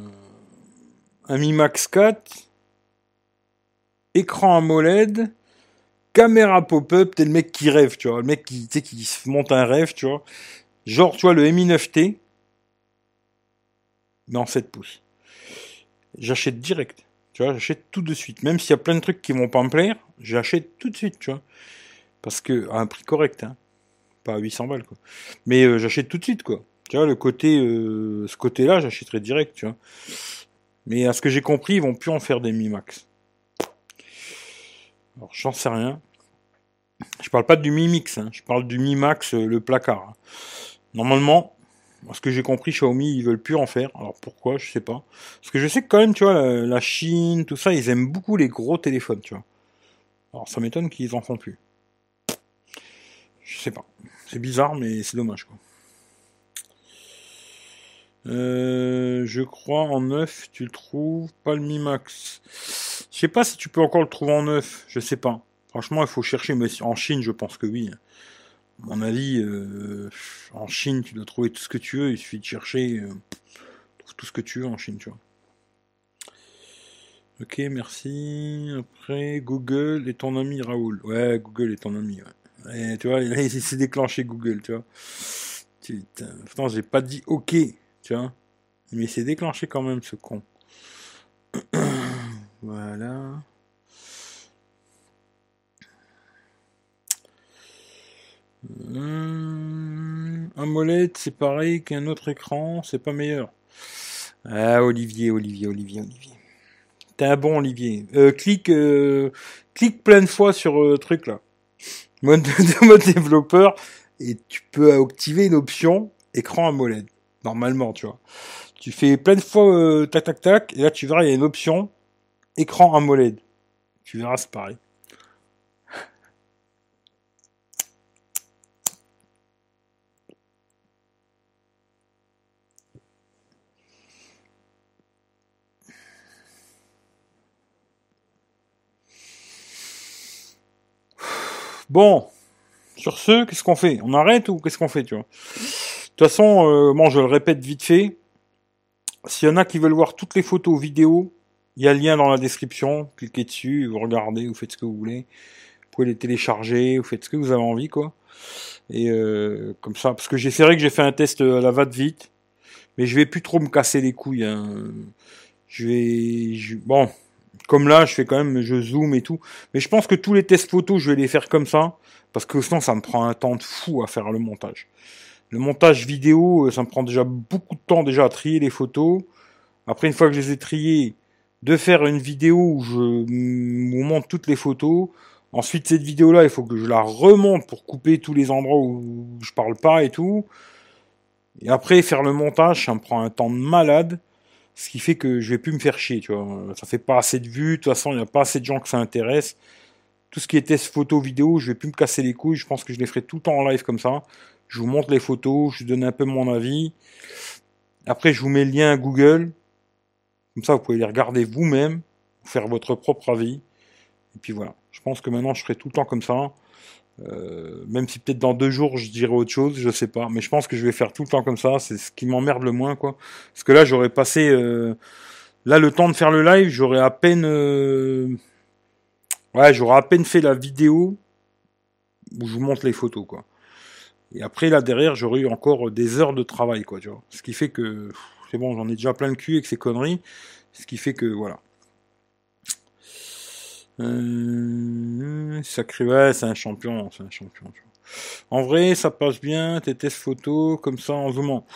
un Mi Max 4, écran AMOLED, caméra pop-up, t'es le mec qui rêve, tu vois, le mec qui se monte un rêve, tu vois. Genre, tu vois, le Mi 9T, mais en 7 pouces. J'achète direct, tu vois, j'achète tout de suite. Même s'il y a plein de trucs qui vont pas me plaire, j'achète tout de suite, tu vois. Parce que, à un prix correct, hein. À 800 balles, quoi, mais j'achète tout de suite, quoi, tu vois, ce côté là j'achèterai direct, tu vois. Mais à ce que j'ai compris, ils vont plus en faire des Mi Max, alors j'en sais rien. Je parle pas du Mi Mix, hein. Je parle du Mi Max, le placard, hein. Normalement, à ce que j'ai compris, Xiaomi, ils veulent plus en faire, alors pourquoi, je sais pas, parce que je sais que quand même, tu vois, la Chine, tout ça, ils aiment beaucoup les gros téléphones, tu vois, alors ça m'étonne qu'ils en font plus. Je sais pas. C'est bizarre, mais c'est dommage, quoi. Je crois en neuf, tu le trouves pas, le Mi Max. Je sais pas si tu peux encore le trouver en neuf. Je sais pas. Franchement, il faut chercher. Mais en Chine, je pense que oui. À mon avis, en Chine, tu dois trouver tout ce que tu veux. Il suffit de chercher. Trouve tout ce que tu veux en Chine, tu vois. Ok, merci. Après, Google est ton ami, Raoul. Ouais, Google est ton ami, ouais. Et tu vois, là, il s'est déclenché Google, tu vois. Putain, pourtant, j'ai pas dit OK, tu vois. Mais il s'est déclenché quand même, ce con. Voilà. Un molette, c'est pareil qu'un autre écran, c'est pas meilleur. Ah, Olivier. T'es un bon Olivier. Clique plein de fois sur truc, là. Mode développeur, et tu peux activer une option écran AMOLED. Normalement, tu vois. Tu fais plein de fois tac, et là tu verras, il y a une option écran AMOLED. Tu verras, c'est pareil. Bon, sur ce, qu'est-ce qu'on fait? On arrête ou qu'est-ce qu'on fait, tu vois? De toute façon, bon, je le répète vite fait. S'il y en a qui veulent voir toutes les photos, vidéos, il y a le lien dans la description. Cliquez dessus, vous regardez, vous faites ce que vous voulez. Vous pouvez les télécharger, vous faites ce que vous avez envie, quoi. Et comme ça, parce que c'est vrai que j'ai fait un test à la va-de-vite, mais je vais plus trop me casser les couilles, hein. Bon. Comme là, je fais quand même, je zoome et tout. Mais je pense que tous les tests photos, je vais les faire comme ça. Parce que sinon, ça me prend un temps de fou à faire le montage. Le montage vidéo, ça me prend déjà beaucoup de temps déjà à trier les photos. Après, une fois que je les ai triées, de faire une vidéo où je monte toutes les photos. Ensuite, cette vidéo-là, il faut que je la remonte pour couper tous les endroits où je parle pas et tout. Et après, faire le montage, ça me prend un temps de malade. Ce qui fait que je vais plus me faire chier, tu vois. Ça fait pas assez de vues, de toute façon, il n'y a pas assez de gens que ça intéresse. Tout ce qui est test photo, vidéo, je vais plus me casser les couilles. Je pense que je les ferai tout le temps en live comme ça. Je vous montre les photos, je vous donne un peu mon avis. Après, je vous mets le lien à Google. Comme ça, vous pouvez les regarder vous-même, faire votre propre avis. Et puis voilà. Je pense que maintenant, je ferai tout le temps comme ça. Même si peut-être dans 2 jours je dirai autre chose, je sais pas, mais je pense que je vais faire tout le temps comme ça, c'est ce qui m'emmerde le moins, quoi. Parce que là j'aurais passé le temps de faire le live, j'aurais à peine Ouais, j'aurais à peine fait la vidéo où je vous montre les photos, quoi. Et après, là, derrière, j'aurais eu encore des heures de travail, quoi, tu vois. Ce qui fait que, c'est bon, j'en ai déjà plein le cul avec ces conneries. Ce qui fait que, voilà. Sacré, ouais, c'est un champion, tu vois. En vrai, ça passe bien, tes tests photos, comme ça, en zoomant.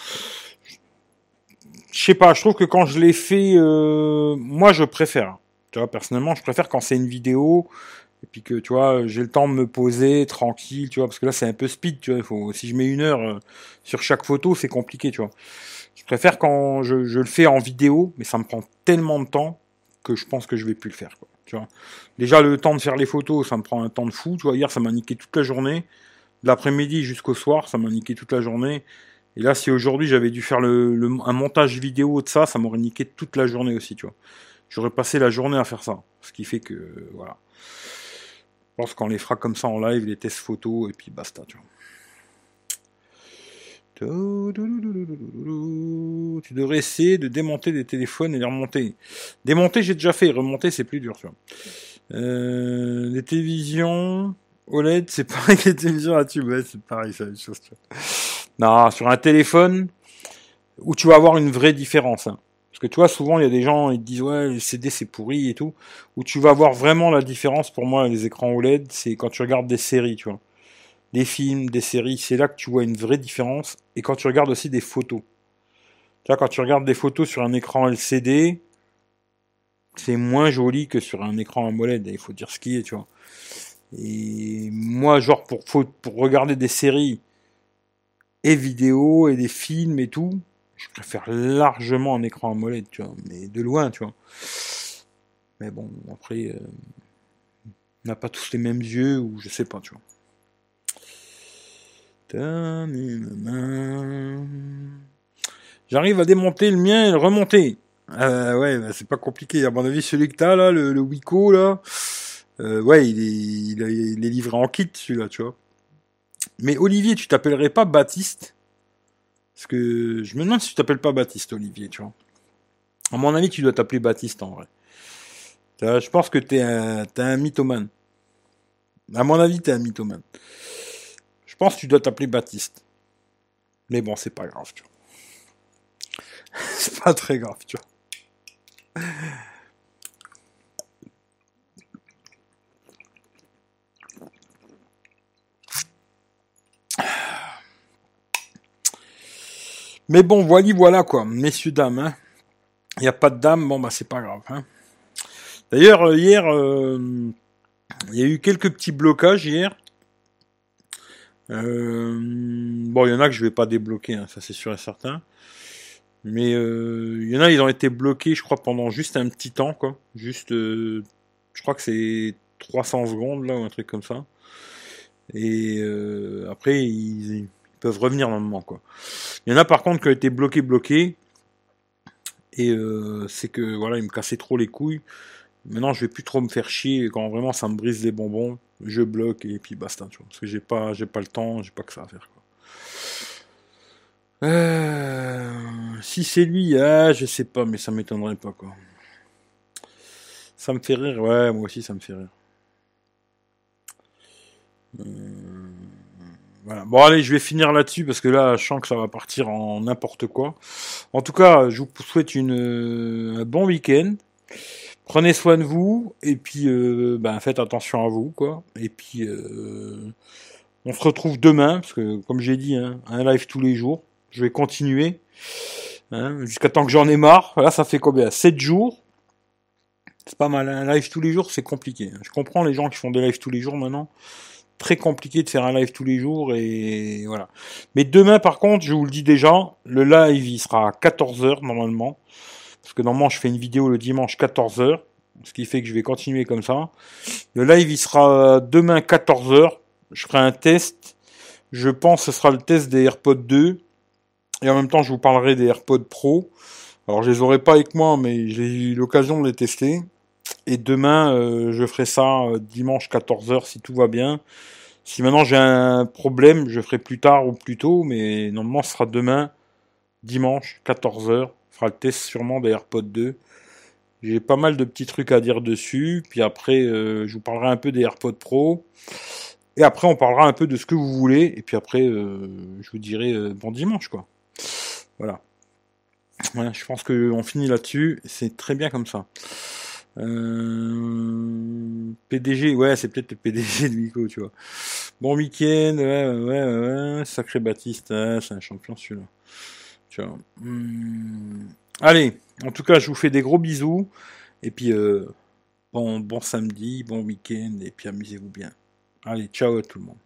Je sais pas, je trouve que quand je l'ai fait, moi, je préfère. Tu vois, personnellement, je préfère quand c'est une vidéo... Et puis que, tu vois, j'ai le temps de me poser, tranquille, tu vois, parce que là, c'est un peu speed, tu vois, il faut, si je mets une heure sur chaque photo, c'est compliqué, tu vois. Je préfère quand je le fais en vidéo, mais ça me prend tellement de temps que je pense que je vais plus le faire, quoi, tu vois. Déjà, le temps de faire les photos, ça me prend un temps de fou, tu vois, hier, ça m'a niqué toute la journée, de l'après-midi jusqu'au soir, ça m'a niqué toute la journée, et là, si aujourd'hui, j'avais dû faire un montage vidéo de ça, ça m'aurait niqué toute la journée aussi, tu vois. J'aurais passé la journée à faire ça, ce qui fait que, voilà. Je pense qu'on les fera comme ça en live, les tests photos, et puis basta, tu vois. Tu devrais essayer de démonter des téléphones et les remonter. Démonter, j'ai déjà fait, remonter, c'est plus dur, tu vois. Les télévisions OLED, c'est pareil que les télévisions à tube, ouais, c'est pareil, c'est la même chose, tu vois. Non, sur un téléphone, où tu vas avoir une vraie différence, hein. Parce que tu vois, souvent, il y a des gens, ils te disent « Ouais, le CD, c'est pourri et tout », où tu vas voir vraiment la différence, pour moi, les écrans OLED, c'est quand tu regardes des séries, tu vois. Des films, des séries, c'est là que tu vois une vraie différence, et quand tu regardes aussi des photos. Tu vois, quand tu regardes des photos sur un écran LCD, c'est moins joli que sur un écran AMOLED, il faut dire ce qui est, tu vois. Et moi, genre, pour regarder des séries et vidéos, et des films et tout... Je préfère largement un écran AMOLED, tu vois, mais de loin, tu vois. Mais bon, après, on n'a pas tous les mêmes yeux, ou je sais pas, tu vois. J'arrive à démonter le mien et le remonter. Ouais, bah, c'est pas compliqué. À mon avis, celui que t'as, là, le Wico, là, ouais, il est livré en kit, celui-là, tu vois. Mais Olivier, tu t'appellerais pas Baptiste ? Parce que je me demande si tu t'appelles pas Baptiste, Olivier, tu vois. À mon avis, tu dois t'appeler Baptiste, en vrai. Je pense que t'es un mythomane. À mon avis, t'es un mythomane. Je pense que tu dois t'appeler Baptiste. Mais bon, c'est pas grave, tu vois. C'est pas très grave, tu vois. Mais bon, voilà quoi, messieurs, dames, hein. Il n'y a pas de dames, bon bah c'est pas grave, hein. D'ailleurs, hier, il y a eu quelques petits blocages hier. Bon, il y en a que je vais pas débloquer, hein, ça c'est sûr et certain. Mais il y en a, ils ont été bloqués, je crois, pendant juste un petit temps, quoi. Juste, je crois que c'est 300 secondes, là, ou un truc comme ça. Et après, ils peuvent revenir normalement, quoi. Il y en a par contre qui ont été bloqués, et c'est que, voilà, ils me cassaient trop les couilles. Maintenant, je vais plus trop me faire chier, quand vraiment ça me brise les bonbons, je bloque, et puis basta, tu vois, parce que j'ai pas le temps, j'ai pas que ça à faire, quoi. Si c'est lui, ah, je sais pas, mais ça m'étonnerait pas, quoi. Ça me fait rire, ouais, moi aussi, ça me fait rire. Voilà. Bon, allez, je vais finir là-dessus parce que là, je sens que ça va partir en n'importe quoi. En tout cas, je vous souhaite un bon week-end. Prenez soin de vous et puis ben, faites attention à vous, quoi. Et puis, on se retrouve demain parce que, comme j'ai dit, hein, un live tous les jours. Je vais continuer, hein, jusqu'à temps que j'en ai marre. Là, ça fait combien ? 7 jours. C'est pas mal. Un live tous les jours, c'est compliqué. Je comprends les gens qui font des lives tous les jours maintenant. Très compliqué de faire un live tous les jours et voilà. Mais demain, par contre, je vous le dis déjà, le live, il sera à 14h normalement. Parce que normalement, je fais une vidéo le dimanche 14h. Ce qui fait que je vais continuer comme ça. Le live, il sera demain 14h. Je ferai un test. Je pense que ce sera le test des AirPods 2. Et en même temps, je vous parlerai des AirPods Pro. Alors, je les aurai pas avec moi, mais j'ai eu l'occasion de les tester. Et demain, je ferai ça dimanche 14h si tout va bien. Si maintenant j'ai un problème, je ferai plus tard ou plus tôt, mais normalement ce sera demain, dimanche 14h. On fera le test sûrement des AirPods 2. J'ai pas mal de petits trucs à dire dessus. Puis après, je vous parlerai un peu des AirPods Pro. Et après, on parlera un peu de ce que vous voulez. Et puis après, je vous dirai bon dimanche, quoi. Voilà. Voilà, je pense qu'on finit là-dessus. C'est très bien comme ça. PDG, ouais, c'est peut-être le PDG de Mico, tu vois. Bon week-end, ouais. Sacré Baptiste, hein, c'est un champion celui-là. Tu vois. Allez, en tout cas, je vous fais des gros bisous. Et puis, bon samedi, bon week-end. Et puis, amusez-vous bien. Allez, ciao à tout le monde.